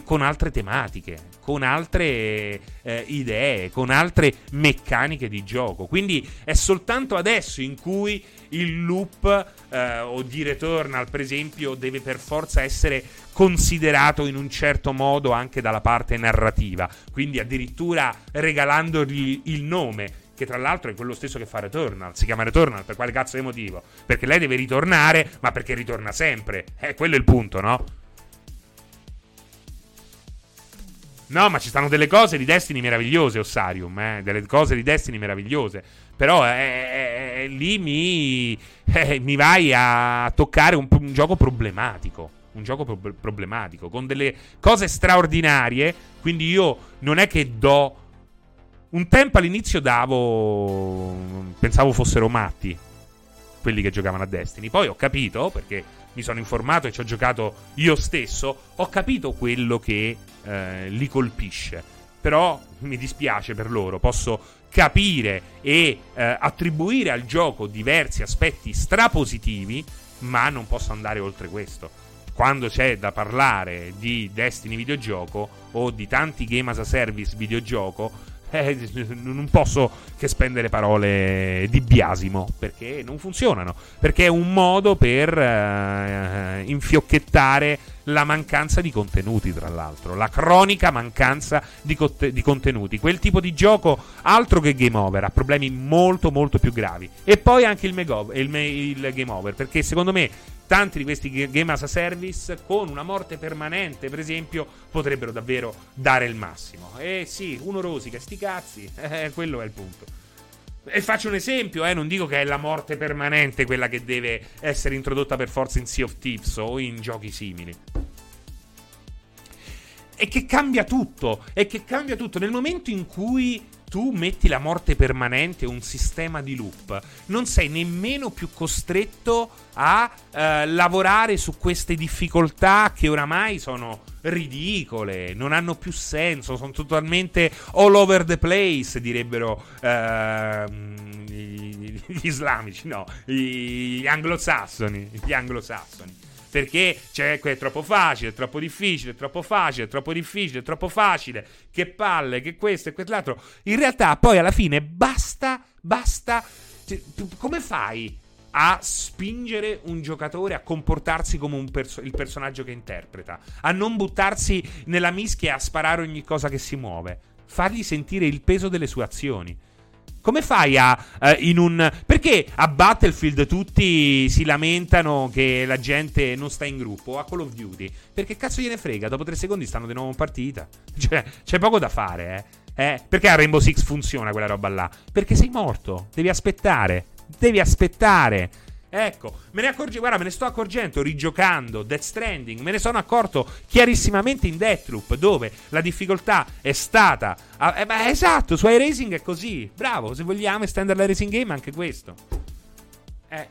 con altre tematiche, con altre eh, idee, con altre meccaniche di gioco. Quindi è soltanto adesso in cui il loop eh, o di Returnal, per esempio, deve per forza essere considerato in un certo modo anche dalla parte narrativa, quindi addirittura regalandogli il nome, che tra l'altro è quello stesso che fa Returnal. Si chiama Returnal per quale cazzo di motivo? Perché lei deve ritornare, ma perché ritorna sempre. Eh, quello è il punto, no? No, ma ci stanno delle cose di Destiny meravigliose, Ossarium, eh? Delle cose di Destiny meravigliose. Però eh, eh, lì mi, eh, mi vai a toccare un, un gioco problematico. Un gioco pro- problematico, con delle cose straordinarie. Quindi io non è che do... Un tempo all'inizio davo... Pensavo fossero matti quelli che giocavano a Destiny. Poi ho capito, perché mi sono informato e ci ho giocato io stesso, ho capito quello che eh, li colpisce. Però mi dispiace per loro. Posso capire e eh, attribuire al gioco diversi aspetti strapositivi, ma non posso andare oltre questo. Quando c'è da parlare di Destiny videogioco o di tanti game as a service videogioco, Eh, non posso che spendere parole di biasimo, perché non funzionano, perché è un modo per eh, infiocchettare la mancanza di contenuti, tra l'altro la cronica mancanza di, cont- di contenuti. Quel tipo di gioco, altro che game over, ha problemi molto molto più gravi. E poi anche il, mego- il, me- il game over, perché secondo me tanti di questi game as a service con una morte permanente, per esempio, potrebbero davvero dare il massimo. Eh sì, uno rosica, sti cazzi, eh, quello è il punto. E faccio un esempio, eh, non dico che è la morte permanente quella che deve essere introdotta per forza in Sea of Thieves o in giochi simili. E che cambia tutto, e che cambia tutto nel momento in cui tu metti la morte permanente, un sistema di loop, non sei nemmeno più costretto a eh, lavorare su queste difficoltà che oramai sono ridicole, non hanno più senso, sono totalmente all over the place, direbbero eh, gli islamici, no, gli anglosassoni, gli anglosassoni. Perché cioè, è troppo facile, è troppo difficile, è troppo facile, è troppo difficile, è troppo facile, che palle, che questo e quell'altro. In realtà poi alla fine basta, basta, cioè, tu, come fai a spingere un giocatore a comportarsi come un perso- il personaggio che interpreta, a non buttarsi nella mischia e a sparare ogni cosa che si muove, fargli sentire il peso delle sue azioni? Come fai a uh, in un perché a Battlefield tutti si lamentano che la gente non sta in gruppo, a Call of Duty perché cazzo gliene frega, dopo tre secondi stanno di nuovo in partita, cioè c'è poco da fare, eh, eh perché a Rainbow Six funziona quella roba là, perché sei morto, devi aspettare, devi aspettare. Ecco, me ne accorge, guarda, me ne sto accorgendo rigiocando Death Stranding, me ne sono accorto chiarissimamente in Deathloop, dove la difficoltà è stata a, eh, beh, esatto, su iRacing è così. Bravo, se vogliamo estendere la racing game anche questo. Eh,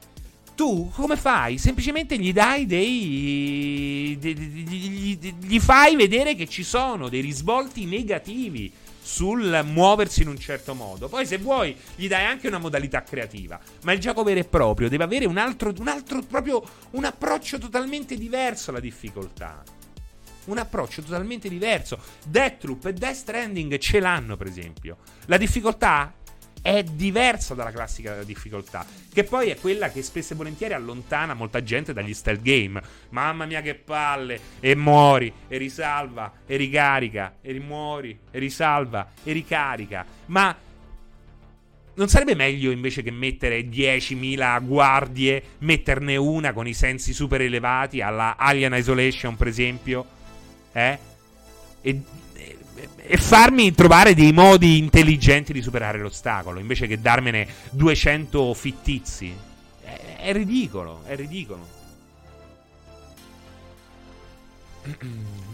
tu come fai? Semplicemente gli dai dei gli, gli fai vedere che ci sono dei risvolti negativi sul muoversi in un certo modo. Poi se vuoi gli dai anche una modalità creativa, ma il gioco vero e proprio deve avere un altro, un altro proprio un approccio totalmente diverso alla difficoltà, un approccio totalmente diverso. Deathloop e Death Stranding ce l'hanno, per esempio. La difficoltà è diversa dalla classica difficoltà, che poi è quella che spesso e volentieri allontana molta gente dagli stealth game. Mamma mia che palle, e muori, e risalva, e ricarica, e rimuori, e risalva, e ricarica. Ma non sarebbe meglio, invece che mettere diecimila guardie, metterne una con i sensi super elevati alla Alien Isolation, per esempio, eh? E E farmi trovare dei modi intelligenti di superare l'ostacolo, invece che darmene duecento fittizi. È, è ridicolo, è ridicolo.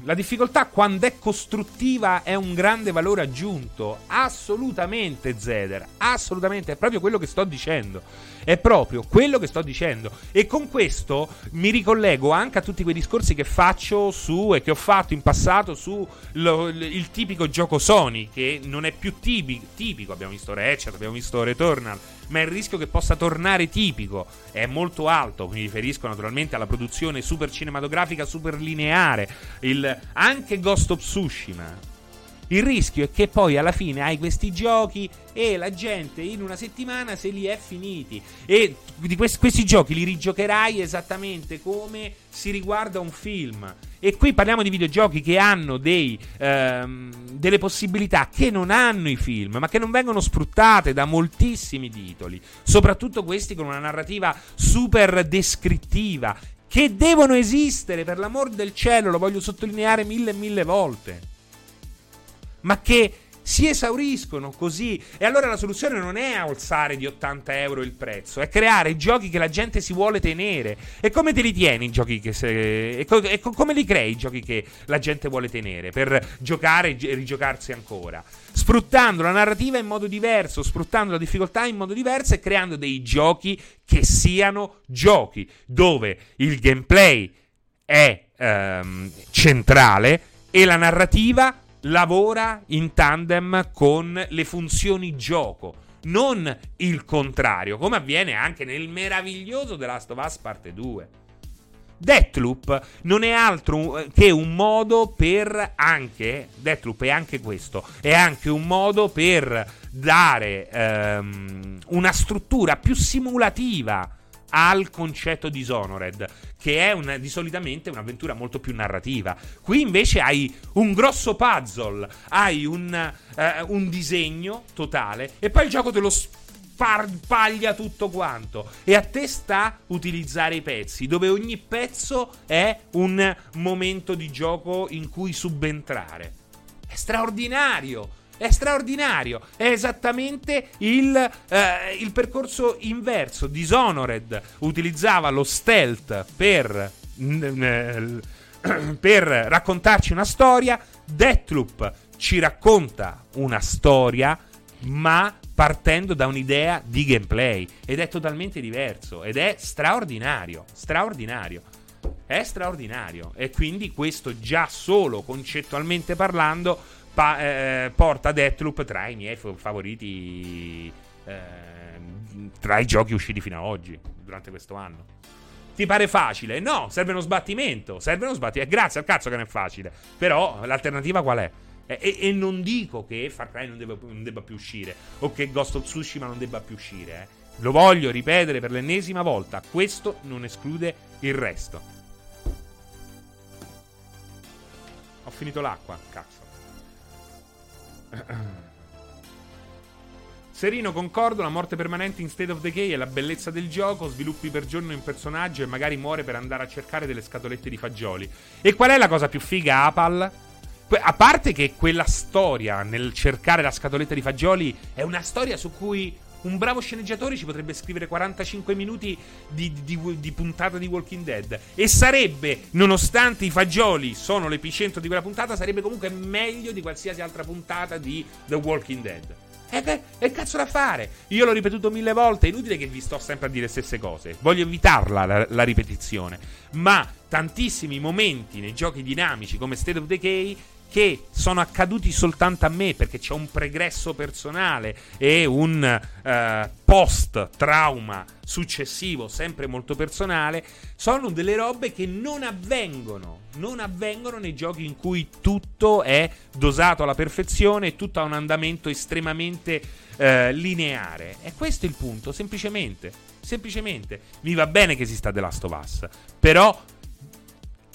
La difficoltà, quando è costruttiva, è un grande valore aggiunto. Assolutamente, Zeder, assolutamente, è proprio quello che sto dicendo. È proprio quello che sto dicendo. E con questo mi ricollego anche a tutti quei discorsi che faccio su e che ho fatto in passato su lo, il tipico gioco Sony, che non è più tipico, tipico. Abbiamo visto Ratchet, abbiamo visto Returnal, ma il rischio che possa tornare tipico è molto alto. Mi riferisco naturalmente alla produzione super cinematografica, super lineare, il, anche Ghost of Tsushima. Il rischio è che poi alla fine hai questi giochi e la gente in una settimana se li è finiti, e di questi, questi giochi li rigiocherai esattamente come si riguarda un film. E qui parliamo di videogiochi che hanno dei, ehm, delle possibilità che non hanno i film, ma che non vengono sfruttate da moltissimi titoli, soprattutto questi con una narrativa super descrittiva, che devono esistere, per l'amor del cielo, lo voglio sottolineare mille e mille volte, ma che si esauriscono così. E allora la soluzione non è alzare di ottanta euro il prezzo, è creare giochi che la gente si vuole tenere. E come te li tieni i giochi che se... e, co- e co- come li crei i giochi che la gente vuole tenere per giocare e rigiocarsi ancora? Sfruttando la narrativa in modo diverso, sfruttando la difficoltà in modo diverso e creando dei giochi che siano giochi, dove il gameplay è ehm, centrale e la narrativa lavora in tandem con le funzioni gioco, non il contrario, come avviene anche nel meraviglioso The Last of Us parte due. Deathloop non è altro che un modo per anche Deathloop è anche questo, è anche un modo per dare ehm, una struttura più simulativa al concetto di Dishonored, che è una, di solitamente un'avventura molto più narrativa. Qui invece hai un grosso puzzle, hai un, eh, un disegno totale, e poi il gioco te lo sparpaglia tutto quanto, e a te sta utilizzare i pezzi, dove ogni pezzo è un momento di gioco in cui subentrare. È straordinario! È straordinario, è esattamente il, eh, il percorso inverso. Dishonored utilizzava lo stealth per, per raccontarci una storia. Deathloop ci racconta una storia, ma partendo da un'idea di gameplay, ed è totalmente diverso, ed è straordinario, straordinario. È straordinario, e quindi questo già solo concettualmente parlando Pa- eh, porta Deathloop tra i miei favoriti eh, tra i giochi usciti fino ad oggi durante questo anno. Ti pare facile? No, serve uno sbattimento, serve uno sbattimento. Grazie al cazzo che non è facile, però l'alternativa qual è? E, e non dico che Far Cry non debba, non debba più uscire, o che Ghost of Tsushima non debba più uscire, eh. Lo voglio ripetere per l'ennesima volta, questo non esclude il resto. Ho finito l'acqua, cazzo. Serino, concordo, la morte permanente in State of Decay è la bellezza del gioco, sviluppi per giorno in personaggio e magari muore per andare a cercare delle scatolette di fagioli. E qual è la cosa più figa, Apal? A parte che quella storia nel cercare la scatoletta di fagioli è una storia su cui un bravo sceneggiatore ci potrebbe scrivere quarantacinque minuti di, di, di, di puntata di Walking Dead, e sarebbe, nonostante i fagioli sono l'epicentro di quella puntata, sarebbe comunque meglio di qualsiasi altra puntata di The Walking Dead. E che cazzo da fare? Io l'ho ripetuto mille volte, è inutile che vi sto sempre a dire le stesse cose, voglio evitarla la, la ripetizione, ma tantissimi momenti nei giochi dinamici come State of Decay che sono accaduti soltanto a me, perché c'è un pregresso personale e un eh, post-trauma successivo sempre molto personale, sono delle robe che non avvengono non avvengono nei giochi in cui tutto è dosato alla perfezione e tutto ha un andamento estremamente eh, lineare. E questo è il punto, semplicemente semplicemente mi va bene che esista The Last of Us, però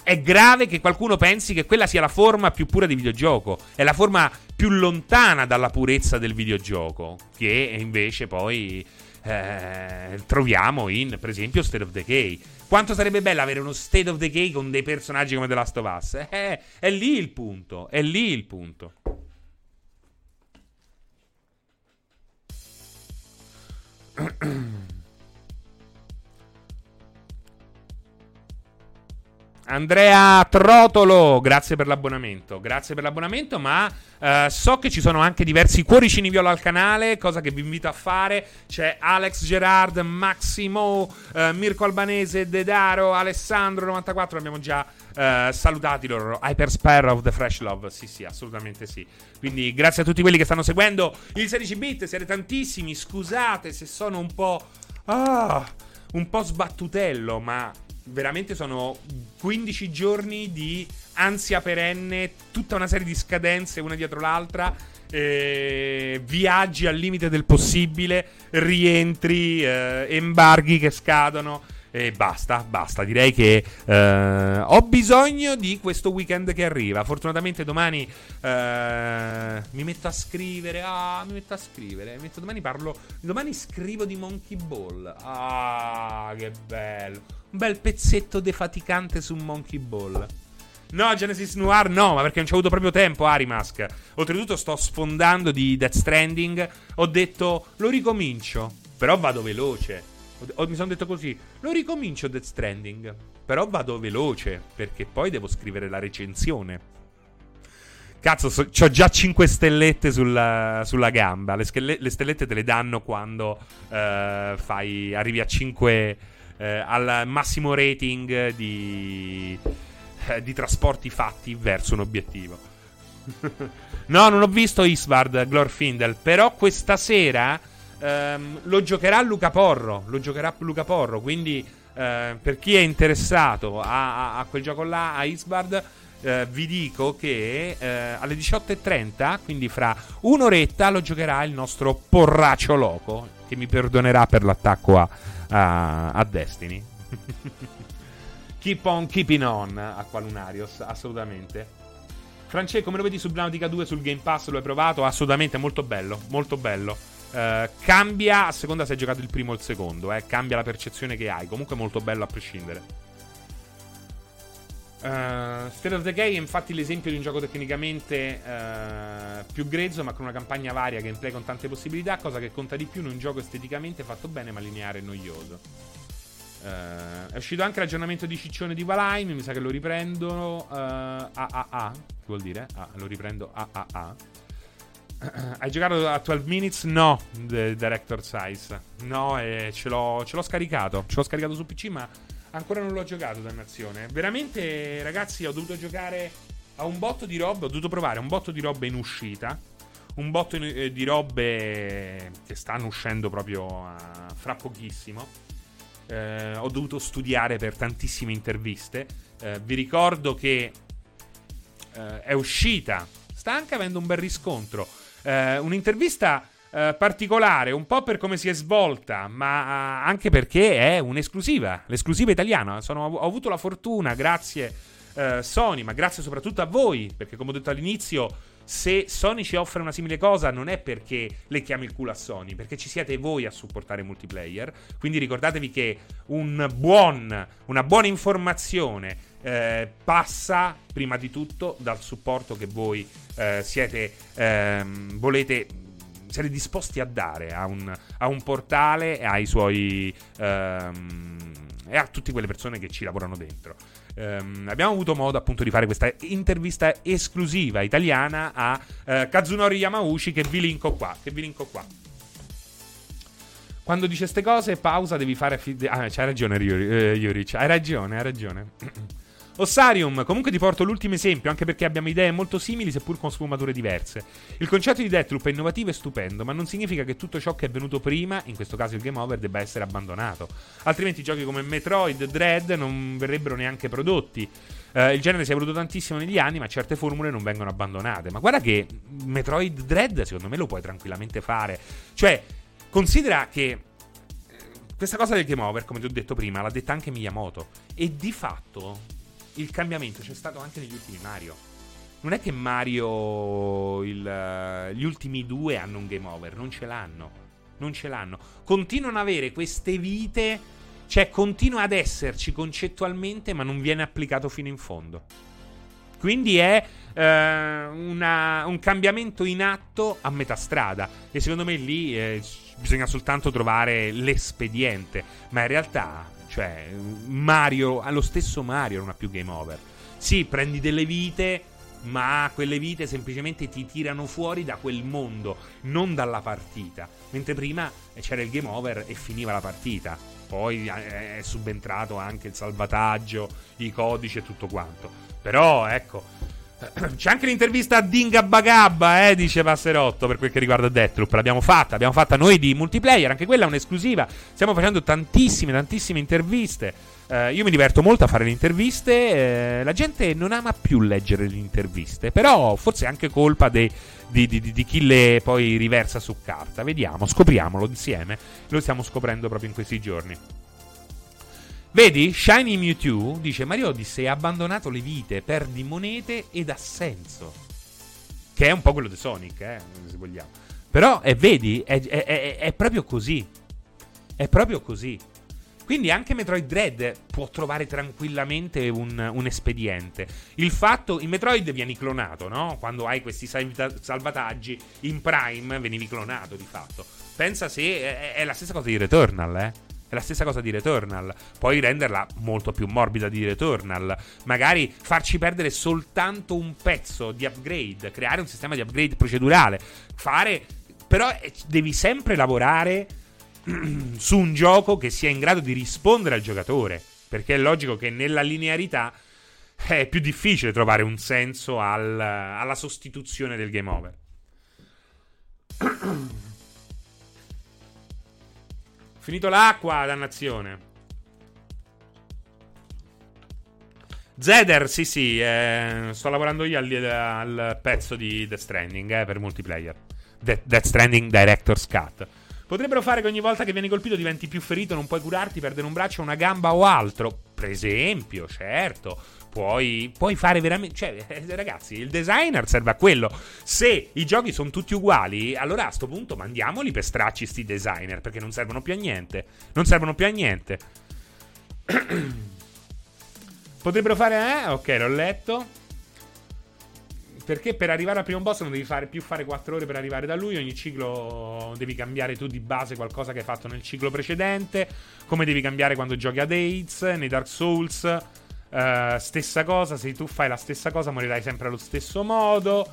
è grave che qualcuno pensi che quella sia la forma più pura di videogioco. È la forma più lontana dalla purezza del videogioco, che invece poi eh, troviamo in, per esempio, State of Decay. Quanto sarebbe bello avere uno State of Decay con dei personaggi come The Last of Us? Eh, è lì il punto, è lì il punto. Andrea Trotolo, grazie per l'abbonamento. Grazie per l'abbonamento, ma eh, so che ci sono anche diversi cuoricini viola al canale, cosa che vi invito a fare. C'è Alex Gerard, Maximo, eh, Mirko Albanese, Dedaro, Alessandro novantaquattro, abbiamo già eh, salutati loro. Hyperspare of the Fresh Love. Sì, sì, assolutamente sì. Quindi grazie a tutti quelli che stanno seguendo il sedici bit, siete tantissimi. Scusate se sono un po' ah, un po' sbattutello, ma veramente sono quindici giorni di ansia perenne, tutta una serie di scadenze una dietro l'altra, eh, viaggi al limite del possibile, rientri, eh, embarghi che scadono e basta, basta. Direi che eh, ho bisogno di questo weekend che arriva. Fortunatamente domani eh, mi metto a scrivere, ah, mi metto a scrivere, mi metto, domani parlo, domani scrivo di Monkey Ball. Ah, che bello, un bel pezzetto defaticante su Monkey Ball. No, Genesis Noir no, ma perché non c'ho avuto proprio tempo, Arimask. Oltretutto sto sfondando di Death Stranding, ho detto lo ricomincio, però vado veloce. Mi sono detto così, lo ricomincio Death Stranding, però vado veloce, perché poi devo scrivere la recensione. Cazzo, so, c'ho già cinque stellette sulla, sulla gamba. Le, schelle, le stellette te le danno quando eh, fai, arrivi a cinque, eh, al massimo rating di, eh, di trasporti fatti verso un obiettivo. No, non ho visto Isvard Glorfindel, però questa sera... Um, lo giocherà Luca Porro. Lo giocherà Luca Porro. Quindi uh, per chi è interessato a, a, a quel gioco là, a Isvard, uh, vi dico che uh, alle diciotto e trenta, quindi fra un'oretta, lo giocherà il nostro Porraccio Loco, che mi perdonerà per l'attacco a, a, a Destiny. Keep on keeping on a Qualunarios, assolutamente. Francesco, come lo vedi Subnautica due sul Game Pass? Lo hai provato? Assolutamente, molto bello, molto bello. Uh, cambia a seconda se hai giocato il primo o il secondo, eh? Cambia la percezione che hai. Comunque è molto bello a prescindere. uh, State of Decay è infatti l'esempio di un gioco tecnicamente uh, più grezzo, ma con una campagna varia, gameplay con tante possibilità, cosa che conta di più in un gioco esteticamente fatto bene ma lineare e noioso. Uh, è uscito anche l'aggiornamento di Ciccione di Valheim, mi sa che lo riprendono. A A A che vuol dire? Ah, lo riprendo A A A. Hai giocato a dodici Minutes? No, The Director Size. No, eh, ce, l'ho, ce l'ho scaricato. Ce l'ho scaricato su P C, ma ancora non l'ho giocato, dannazione. Veramente, ragazzi, ho dovuto giocare a un botto di robe. Ho dovuto provare un botto di robe in uscita. Un botto in, eh, di robe che stanno uscendo proprio a, fra pochissimo. Eh, ho dovuto studiare per tantissime interviste. Eh, vi ricordo che eh, è uscita. Sta anche avendo un bel riscontro. Uh, un'intervista uh, particolare, un po' per come si è svolta, ma uh, anche perché è un'esclusiva, l'esclusiva italiana. Sono, ho avuto la fortuna, grazie uh, Sony, ma grazie soprattutto a voi, perché come ho detto all'inizio, se Sony ci offre una simile cosa non è perché le chiami il culo a Sony, perché ci siete voi a supportare multiplayer. Quindi ricordatevi che un buon, una buona informazione Eh, passa prima di tutto dal supporto che voi eh, siete ehm, volete siete disposti a dare a un, a un portale e ai suoi ehm, e a tutte quelle persone che ci lavorano dentro. Um, abbiamo avuto modo appunto di fare questa intervista esclusiva italiana a eh, Kazunori Yamauchi, che vi linko qua, che vi linko qua. Quando dice ste cose pausa, devi fare affid- ah c'hai ragione Yurich, eh, hai ragione, hai ragione. Ossarium, comunque ti porto l'ultimo esempio, anche perché abbiamo idee molto simili seppur con sfumature diverse. Il concetto di Deathloop è innovativo e stupendo, ma non significa che tutto ciò che è venuto prima, in questo caso il game over, debba essere abbandonato. Altrimenti giochi come Metroid, Dread non verrebbero neanche prodotti. Eh, il genere si è evoluto tantissimo negli anni, ma certe formule non vengono abbandonate. Ma guarda che Metroid Dread secondo me lo puoi tranquillamente fare. Cioè, considera che questa cosa del game over, come ti ho detto prima, l'ha detta anche Miyamoto, e di fatto il cambiamento c'è stato anche negli ultimi Mario. Non è che Mario il, gli ultimi due hanno un game over, non ce l'hanno. Non ce l'hanno. Continuano ad avere queste vite, cioè continua ad esserci concettualmente, ma non viene applicato fino in fondo. Quindi è eh, una, un cambiamento in atto a metà strada. E secondo me lì eh, bisogna soltanto trovare l'espediente. Ma in realtà Cioè Mario, allo stesso Mario non ha più game over. Sì, prendi delle vite, ma quelle vite semplicemente ti tirano fuori da quel mondo, non dalla partita. Mentre prima c'era il game over e finiva la partita. Poi è subentrato anche il salvataggio, i codici e tutto quanto. Però ecco, c'è anche l'intervista a Dinga Bagabba, eh, dice Passerotto, per quel che riguarda Deathloop. L'abbiamo fatta, abbiamo fatta noi di multiplayer, anche quella è un'esclusiva. Stiamo facendo tantissime, tantissime interviste. Eh, io mi diverto molto a fare le interviste. Eh, la gente non ama più leggere le interviste, però forse è anche colpa dei, di, di, di chi le poi riversa su carta. Vediamo, scopriamolo insieme. Lo stiamo scoprendo proprio in questi giorni. Vedi, Shiny Mewtwo dice: Mario Odyssey ha abbandonato le vite, perdi monete ed ha senso. Che è un po' quello di Sonic, eh, se vogliamo. Però, eh, vedi, è, è, è, è proprio così. È proprio così. Quindi anche Metroid Dread può trovare tranquillamente un, un espediente. Il fatto, in Metroid vieni clonato, no? Quando hai questi salvataggi, in Prime venivi clonato, di fatto. Pensa se è, è la stessa cosa di Returnal, eh. È la stessa cosa di Returnal. Puoi renderla molto più morbida di Returnal. Magari farci perdere soltanto un pezzo di upgrade, creare un sistema di upgrade procedurale. Fare. Però devi sempre lavorare su un gioco che sia in grado di rispondere al giocatore. Perché è logico che nella linearità è più difficile trovare un senso al... alla sostituzione del game over. Finito l'acqua, dannazione. Zeder, sì sì, eh, sto lavorando io al, al pezzo di Death Stranding, eh, per multiplayer. De- Death Stranding Director's Cut. Potrebbero fare che ogni volta che vieni colpito diventi più ferito, non puoi curarti, perdere un braccio, una gamba o altro. Per esempio, certo. Puoi, puoi fare veramente... Cioè, eh, ragazzi, il designer serve a quello. Se i giochi sono tutti uguali, allora a sto punto mandiamoli per stracci sti designer, perché non servono più a niente. Non servono più a niente. Potrebbero fare... Eh? Ok, l'ho letto. Perché per arrivare al primo boss non devi fare più fare quattro ore per arrivare da lui. Ogni ciclo devi cambiare tu di base qualcosa che hai fatto nel ciclo precedente. Come devi cambiare quando giochi ad AIDS, nei Dark Souls... Uh, stessa cosa, se tu fai la stessa cosa morirai sempre allo stesso modo.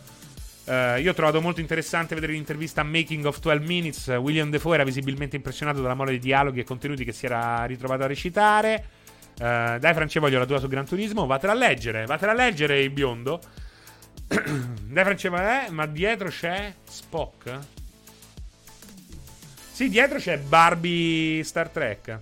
Uh, io ho trovato molto interessante vedere l'intervista a Making of twelve minutes. William Dafoe era visibilmente impressionato dalla mole di dialoghi e contenuti che si era ritrovato a recitare. Uh, dai France, voglio la tua su Gran Turismo, vatela a leggere, vatela a leggere il biondo. Dai France, eh, ma dietro c'è Spock? Sì, dietro c'è Barbie Star Trek.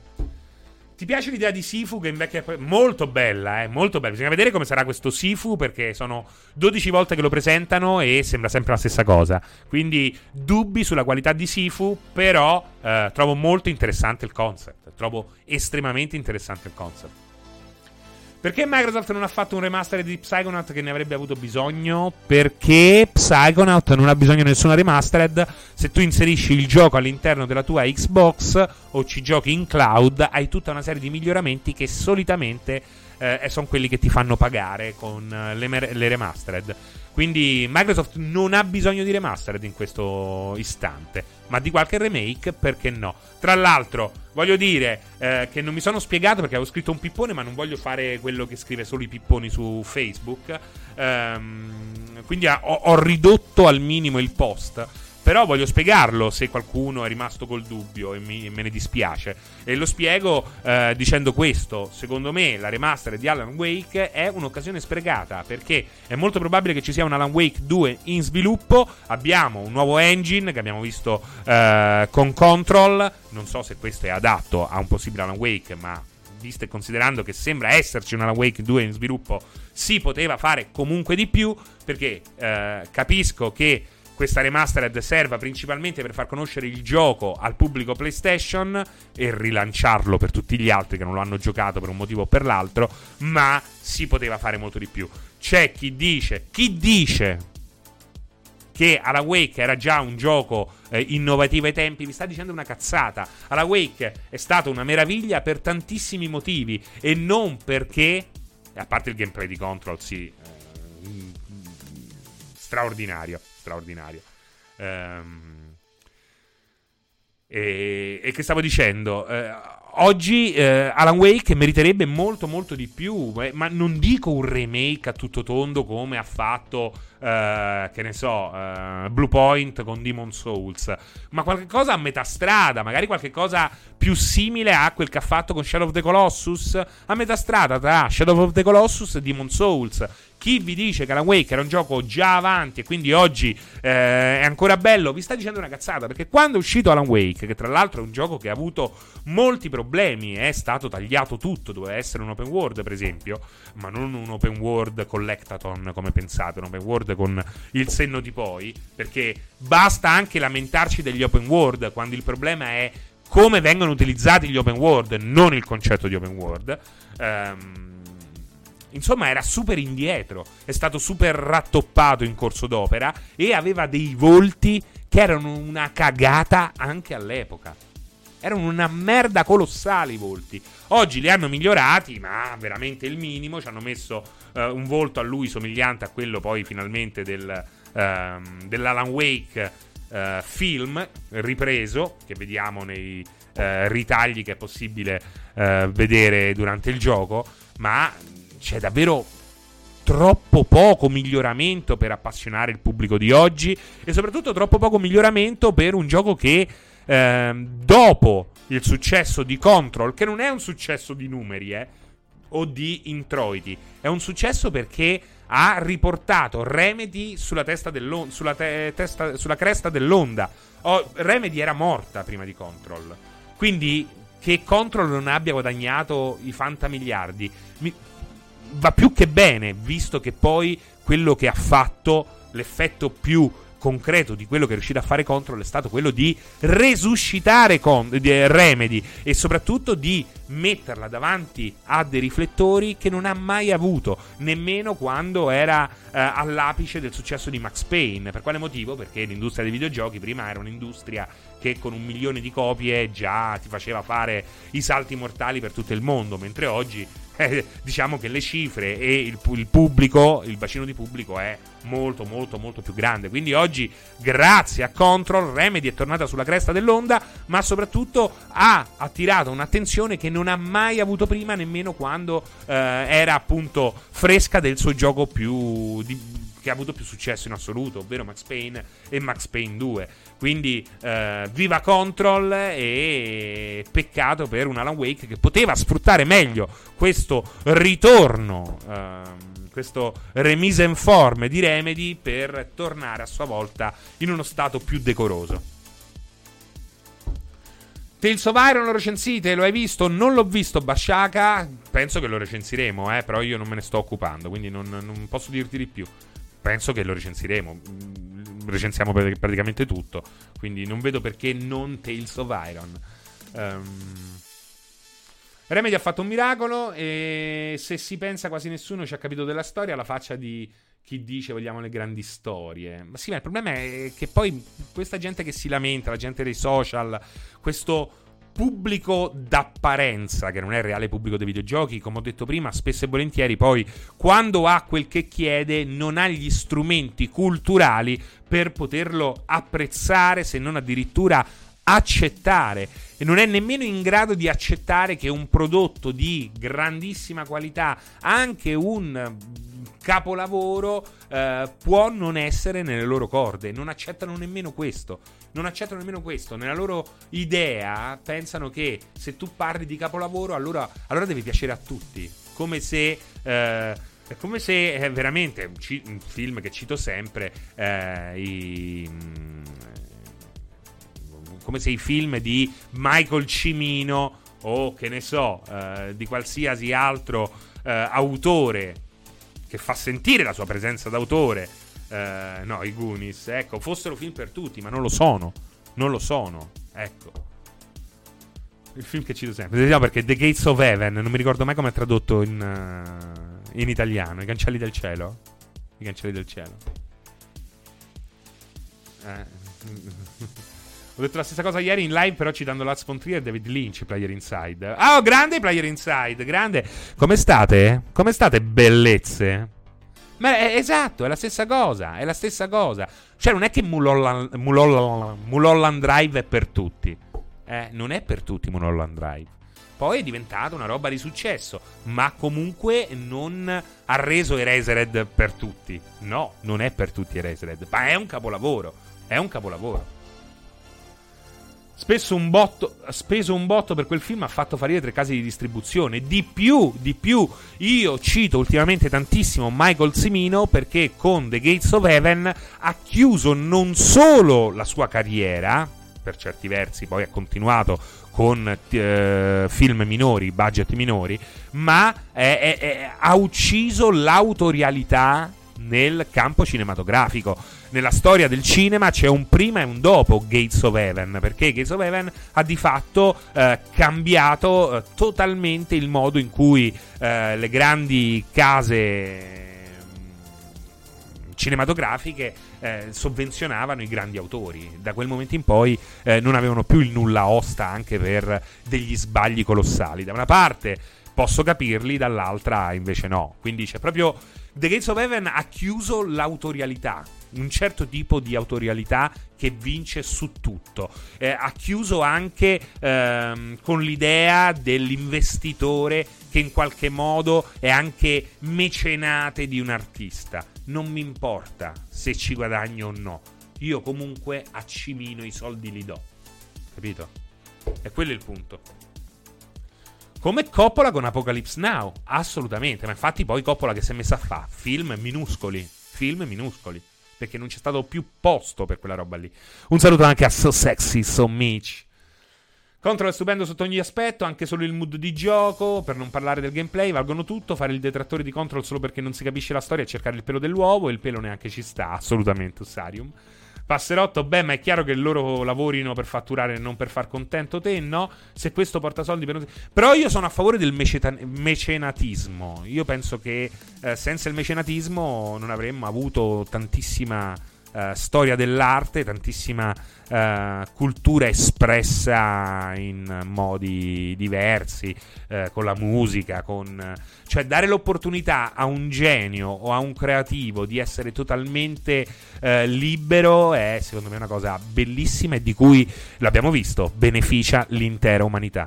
Ti piace l'idea di Sifu che invecchia... Molto bella, eh, molto bella. Bisogna vedere come sarà questo Sifu, perché sono dodici volte che lo presentano e sembra sempre la stessa cosa. Quindi dubbi sulla qualità di Sifu, però eh, trovo molto interessante il concept. Trovo estremamente interessante il concept. Perché Microsoft non ha fatto un remaster di Psychonaut che ne avrebbe avuto bisogno? Perché Psychonaut non ha bisogno di nessuna remastered. Se tu inserisci il gioco all'interno della tua Xbox o ci giochi in cloud, hai tutta una serie di miglioramenti che solitamente eh, sono quelli che ti fanno pagare con le, mer- le remastered. Quindi Microsoft non ha bisogno di remastered in questo istante, ma di qualche remake, perché no? Tra l'altro, voglio dire eh, che non mi sono spiegato perché avevo scritto un pippone, ma non voglio fare quello che scrive solo i pipponi su Facebook. Ehm, quindi ho, ho ridotto al minimo il post, però voglio spiegarlo se qualcuno è rimasto col dubbio e, mi, e me ne dispiace. E lo spiego eh, dicendo questo: secondo me la remaster di Alan Wake è un'occasione sprecata, perché è molto probabile che ci sia un Alan Wake due in sviluppo. Abbiamo un nuovo engine che abbiamo visto eh, con Control. Non so se questo è adatto a un possibile Alan Wake, ma visto e considerando che sembra esserci un Alan Wake due in sviluppo, si poteva fare comunque di più, perché eh, capisco che questa remastered serva principalmente per far conoscere il gioco al pubblico PlayStation e rilanciarlo per tutti gli altri che non lo hanno giocato per un motivo o per l'altro, ma si poteva fare molto di più. C'è chi dice, chi dice che Alan Wake era già un gioco eh, innovativo ai tempi, vi sta dicendo una cazzata. Alan Wake è stata una meraviglia per tantissimi motivi e non perché, a parte il gameplay di Control, sì, eh, straordinario. straordinario um, e, e che stavo dicendo, eh, oggi eh, Alan Wake meriterebbe molto molto di più, eh, ma non dico un remake a tutto tondo come ha fatto eh, che ne so eh, Blue Point con Demon Souls, ma qualcosa a metà strada, magari qualche cosa più simile a quel che ha fatto con Shadow of the Colossus, a metà strada tra Shadow of the Colossus e Demon Souls. Chi vi dice che Alan Wake era un gioco già avanti e quindi oggi eh, è ancora bello, vi sta dicendo una cazzata, perché quando è uscito Alan Wake, che tra l'altro è un gioco che ha avuto molti problemi, è stato tagliato tutto, doveva essere un open world per esempio, ma non un open world collectathon come pensate, un open world con il senno di poi, perché basta anche lamentarci degli open world quando il problema è come vengono utilizzati gli open world, non il concetto di open world. Ehm... Insomma, era super indietro, è stato super rattoppato in corso d'opera e aveva dei volti che erano una cagata anche all'epoca. Erano una merda colossale i volti. Oggi li hanno migliorati, ma veramente il minimo. Ci hanno messo eh, un volto a lui somigliante a quello poi finalmente del, eh, dell'Alan Wake eh, film ripreso, che vediamo nei eh, ritagli che è possibile eh, vedere durante il gioco. Ma c'è davvero troppo poco miglioramento per appassionare il pubblico di oggi e soprattutto troppo poco miglioramento per un gioco che ehm, dopo il successo di Control, che non è un successo di numeri eh, o di introiti, è un successo perché ha riportato Remedy sulla, testa dell'on- sulla, te- testa- sulla cresta dell'onda. Oh, Remedy era morta prima di Control, quindi che Control non abbia guadagnato i fantamiliardi Mi- va più che bene, visto che poi quello che ha fatto, l'effetto più concreto di quello che è riuscito a fare Control è stato quello di resuscitare con- di Remedy e soprattutto di metterla davanti a dei riflettori che non ha mai avuto, nemmeno quando era eh, all'apice del successo di Max Payne. Per quale motivo? Perché l'industria dei videogiochi prima era un'industria che con un milione di copie già ti faceva fare i salti mortali per tutto il mondo, mentre oggi Eh, diciamo che le cifre e il, il pubblico, il bacino di pubblico è molto molto molto più grande. Quindi oggi, grazie a Control, Remedy è tornata sulla cresta dell'onda, ma soprattutto ha attirato un'attenzione che non ha mai avuto prima, nemmeno quando eh, era appunto fresca del suo gioco più di, che ha avuto più successo in assoluto, ovvero Max Payne e Max Payne due. Quindi eh, viva Control, e peccato per un Alan Wake che poteva sfruttare meglio questo ritorno, ehm, questo remise in forme di Remedy per tornare a sua volta in uno stato più decoroso. Tales of Iron lo recensite? Lo hai visto? Non l'ho visto, Bashaka. Penso che lo recensiremo, eh, però io non me ne sto occupando, quindi non, non posso dirti di più. Penso che lo recensiremo, recensiamo praticamente tutto, quindi non vedo perché non Tales of Iron. Um, Remedy ha fatto un miracolo e se si pensa quasi nessuno ci ha capito della storia, alla faccia di chi dice vogliamo le grandi storie. Ma sì, ma il problema è che poi questa gente che si lamenta, la gente dei social, questo pubblico d'apparenza che non è il reale pubblico dei videogiochi, come ho detto prima, spesso e volentieri poi quando ha quel che chiede non ha gli strumenti culturali per poterlo apprezzare, se non addirittura accettare, e non è nemmeno in grado di accettare che un prodotto di grandissima qualità, anche un capolavoro, eh, può non essere nelle loro corde. Non accettano nemmeno questo. Non accettano nemmeno questo. Nella loro idea pensano che se tu parli di capolavoro, allora, allora deve piacere a tutti. Come se eh, come se eh, veramente un, ci- un film che cito sempre eh, i, come se i film di Michael Cimino o che ne so eh, di qualsiasi altro eh, autore che fa sentire la sua presenza d'autore, eh, no, i Goonies, ecco, fossero film per tutti, ma non lo sono, non lo sono, ecco. Il film che cito sempre, vediamo perché The Gates of Heaven, non mi ricordo mai come è tradotto in, uh, in italiano, I cancelli del cielo, I cancelli del cielo. Eh. Ho detto la stessa cosa ieri in live, però citando Lars von Trier e David Lynch, Player Inside. Ah, oh, grande Player Inside, grande. Come state? Come state, bellezze? Ma è, esatto, è la stessa cosa, è la stessa cosa. Cioè, non è che Mulholland, Mulholland, Mulholland Drive è per tutti. Eh, non è per tutti Mulholland Drive. poi è diventata una roba di successo, ma comunque non ha reso Eraserhead per tutti. No, non è per tutti Eraserhead, ma è un capolavoro, è un capolavoro. Spesso un botto, speso un botto per quel film, ha fatto fallire tre case di distribuzione. Di più, di più, io cito ultimamente tantissimo Michael Cimino, perché con The Gates of Heaven ha chiuso non solo la sua carriera, per certi versi poi ha continuato con eh, film minori, budget minori, ma è, è, è, ha ucciso l'autorialità nel campo cinematografico. Nella storia del cinema c'è un prima e un dopo Gates of Heaven, perché Gates of Heaven ha di fatto eh, cambiato eh, totalmente il modo in cui eh, le grandi case cinematografiche eh, sovvenzionavano i grandi autori. Da quel momento in poi eh, non avevano più il nulla osta anche per degli sbagli colossali. Da una parte posso capirli, dall'altra invece no. Quindi c'è proprio The Gates of Heaven ha chiuso l'autorialità, un certo tipo di autorialità che vince su tutto. Eh, ha chiuso anche ehm, con l'idea dell'investitore che in qualche modo è anche mecenate di un artista. Non mi importa se ci guadagno o no, io comunque a Cimino i soldi li do. Capito? E quello è il punto. Come Coppola con Apocalypse Now, assolutamente, ma infatti poi Coppola che si è messa a fa film minuscoli, film minuscoli, perché non c'è stato più posto per quella roba lì. Un saluto anche a So Sexy So Mitch. Control è stupendo sotto ogni aspetto, anche solo il mood di gioco, per non parlare del gameplay, valgono tutto. Fare il detrattore di Control solo perché non si capisce la storia e cercare il pelo dell'uovo, e il pelo neanche ci sta, assolutamente, Osarium. Passerotto, beh, ma è chiaro che loro lavorino per fatturare e non per far contento te, no? Se questo porta soldi per... Però io sono a favore del meceta- mecenatismo. Io penso che eh, senza il mecenatismo non avremmo avuto tantissima eh, storia dell'arte, tantissima eh, cultura espressa in modi diversi, eh, con la musica, con... Cioè, dare l'opportunità a un genio o a un creativo di essere totalmente eh, libero è, secondo me, una cosa bellissima e di cui, l'abbiamo visto, beneficia l'intera umanità.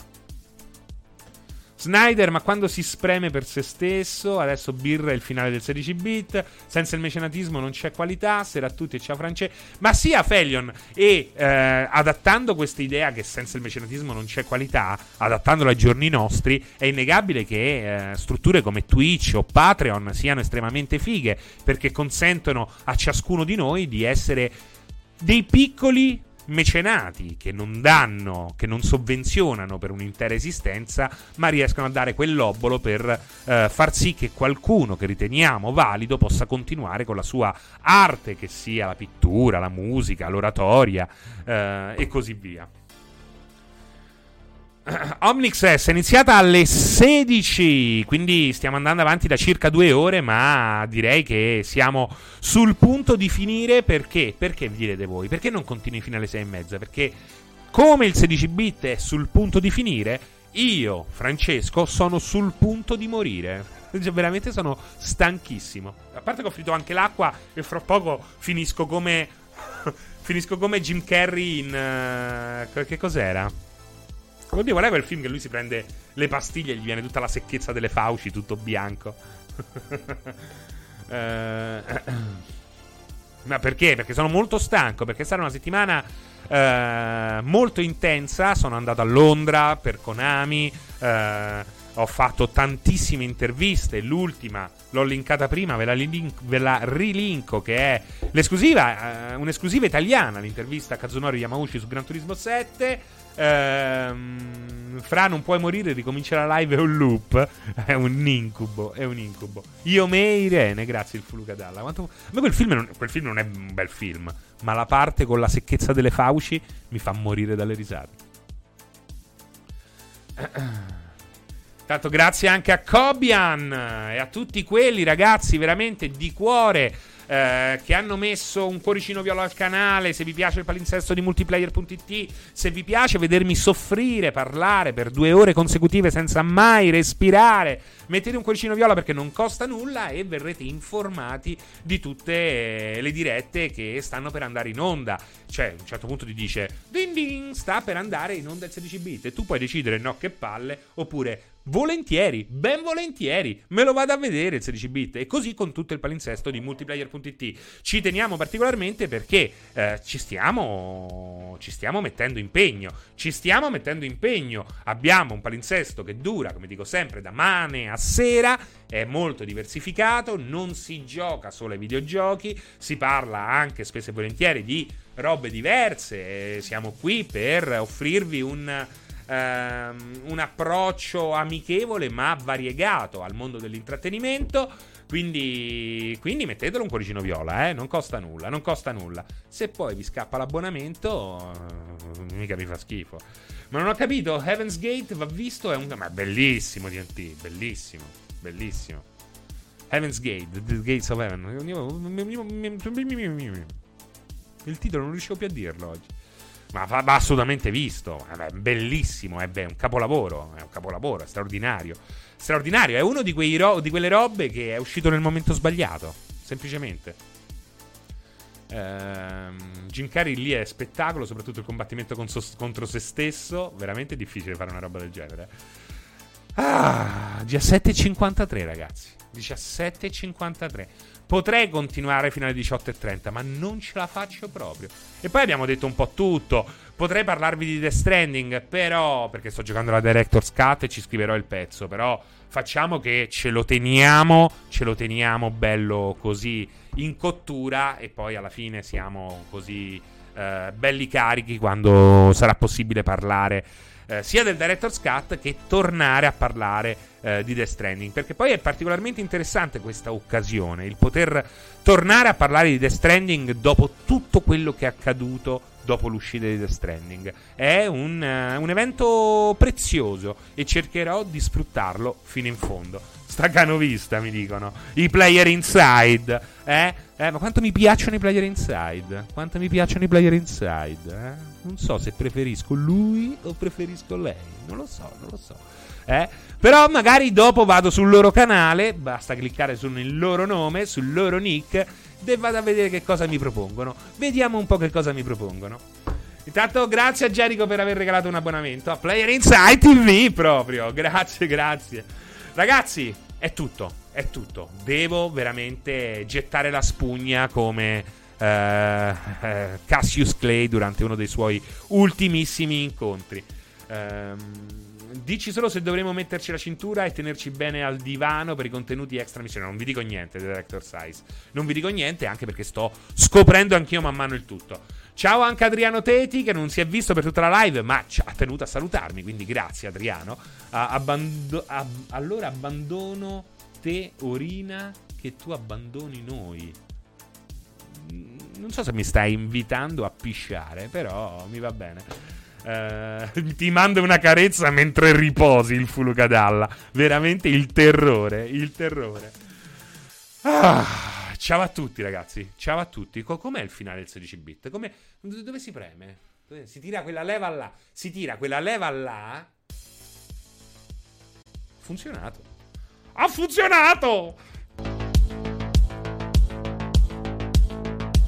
Snyder, ma quando si spreme per se stesso, adesso birra è il finale del sedici bit, senza il mecenatismo non c'è qualità, sera a tutti e ciao France. Ma sia Felion, e eh, adattando questa idea che senza il mecenatismo non c'è qualità, adattandola ai giorni nostri, è innegabile che eh, strutture come Twitch o Patreon siano estremamente fighe, perché consentono a ciascuno di noi di essere dei piccoli mecenati che non danno, che non sovvenzionano per un'intera esistenza, ma riescono a dare quell'obolo per eh, far sì che qualcuno che riteniamo valido possa continuare con la sua arte, che sia la pittura, la musica, l'oratoria eh, e così via. Omnix S è iniziata alle sedici, quindi stiamo andando avanti da circa due ore, ma direi che siamo sul punto di finire. Perché? Perché vi direte voi, perché non continui fino alle sei e mezza? Perché come il sedici bit è sul punto di finire, io, Francesco, sono sul punto di morire. Veramente sono stanchissimo. A parte che ho finito anche l'acqua e fra poco finisco come finisco come Jim Carrey in... Uh, che cos'era? Oddio, qual è quel film che lui si prende le pastiglie e gli viene tutta la secchezza delle fauci, tutto bianco? eh, ma perché? Perché sono molto stanco, perché è stata una settimana eh, molto intensa. Sono andato a Londra per Konami, eh, ho fatto tantissime interviste. L'ultima l'ho linkata prima, ve la, link, ve la rilinco, che è l'esclusiva, eh, un'esclusiva italiana, l'intervista a Kazunori Yamauchi su Gran Turismo sette. Ehm, fra non puoi morire, ricomincia la live, è un loop, è un incubo, è un incubo. Io me e Irene, grazie il Fulukadalla. Quanto... A me quel film, non... quel film non è un bel film, ma la parte con la secchezza delle fauci mi fa morire dalle risate. Tanto grazie anche a Kobian e a tutti quelli, ragazzi, veramente di cuore eh, che hanno messo un cuoricino viola al canale se vi piace il palinsesto di multiplayer punto it, se vi piace vedermi soffrire, parlare per due ore consecutive senza mai respirare, mettete un cuoricino viola perché non costa nulla e verrete informati di tutte le dirette che stanno per andare in onda. Cioè, a un certo punto ti dice ding ding, sta per andare in onda il sedici bit, e tu puoi decidere no, che palle, oppure volentieri, ben volentieri, me lo vado a vedere il sedici bit. E così con tutto il palinsesto di multiplayer punto it. Ci teniamo particolarmente perché eh, ci stiamo ci stiamo mettendo impegno, ci stiamo mettendo impegno. Abbiamo un palinsesto che dura, come dico sempre, da mane a sera, è molto diversificato, non si gioca solo ai videogiochi, si parla anche spesso e volentieri di robe diverse. Siamo qui per offrirvi un un approccio amichevole ma variegato al mondo dell'intrattenimento, quindi, quindi mettetelo un cuoricino viola, eh? Non costa nulla, non costa nulla. Se poi vi scappa l'abbonamento, eh, mica mi fa schifo. Ma non ho capito, Heaven's Gate va visto, è un... ma bellissimo D and T, bellissimo, bellissimo Heaven's Gate, The Gates of Heaven. Il titolo non riuscivo più a dirlo oggi. Ma va assolutamente visto, eh beh, bellissimo, eh beh, è un capolavoro, è un capolavoro, è straordinario, straordinario, è uno di, quei ro- di quelle robe che è uscito nel momento sbagliato, semplicemente. Ehm, Jim Carrey lì è spettacolo, soprattutto il combattimento con so- contro se stesso, veramente difficile fare una roba del genere. Ah, diciassette e cinquantatré ragazzi, diciassette e cinquantatré. Potrei continuare fino alle diciotto e trenta, ma non ce la faccio proprio. E poi abbiamo detto un po' tutto. Potrei parlarvi di Death Stranding, però, perché sto giocando la Director's Cut e ci scriverò il pezzo, però facciamo che ce lo teniamo, ce lo teniamo bello così in cottura e poi alla fine siamo così eh, belli carichi quando sarà possibile parlare Eh, sia del Director's Cut che tornare a parlare eh, di Death Stranding, perché poi è particolarmente interessante questa occasione, il poter tornare a parlare di Death Stranding dopo tutto quello che è accaduto dopo l'uscita di Death Stranding. È un, eh, un evento prezioso e cercherò di sfruttarlo fino in fondo. Staccanovista, mi dicono i player inside, eh? Eh, ma quanto mi piacciono i player inside, quanto mi piacciono i player inside, eh? Non so se preferisco lui o preferisco lei, non lo so, non lo so, eh? Però magari dopo vado sul loro canale, basta cliccare sul loro nome, sul loro nick e vado a vedere che cosa mi propongono. Vediamo un po' che cosa mi propongono. Intanto grazie a Gerico per aver regalato un abbonamento a Player Inside T V, proprio, grazie, grazie. Ragazzi, è tutto, è tutto. Devo veramente gettare la spugna come eh, Cassius Clay durante uno dei suoi ultimissimi incontri. Ehm... Dici solo se dovremo metterci la cintura e tenerci bene al divano per i contenuti extra missione. Non vi dico niente, Director Size. Non vi dico niente, anche perché sto scoprendo anch'io man mano il tutto. Ciao anche Adriano Teti, che non si è visto per tutta la live, ma ci ha tenuto a salutarmi, quindi grazie Adriano. Abbando- ab- allora abbandono te, Orina, che tu abbandoni noi. Non so se mi stai invitando a pisciare, però mi va bene. Uh, ti mando una carezza mentre riposi, il Fulukadalla. Veramente il terrore, il terrore. Ah, ciao a tutti ragazzi, ciao a tutti. Co- com'è il finale del sedici bit? Come... D- dove si preme? Dove... Si tira quella leva là, si tira quella leva là. Funzionato. Ha funzionato!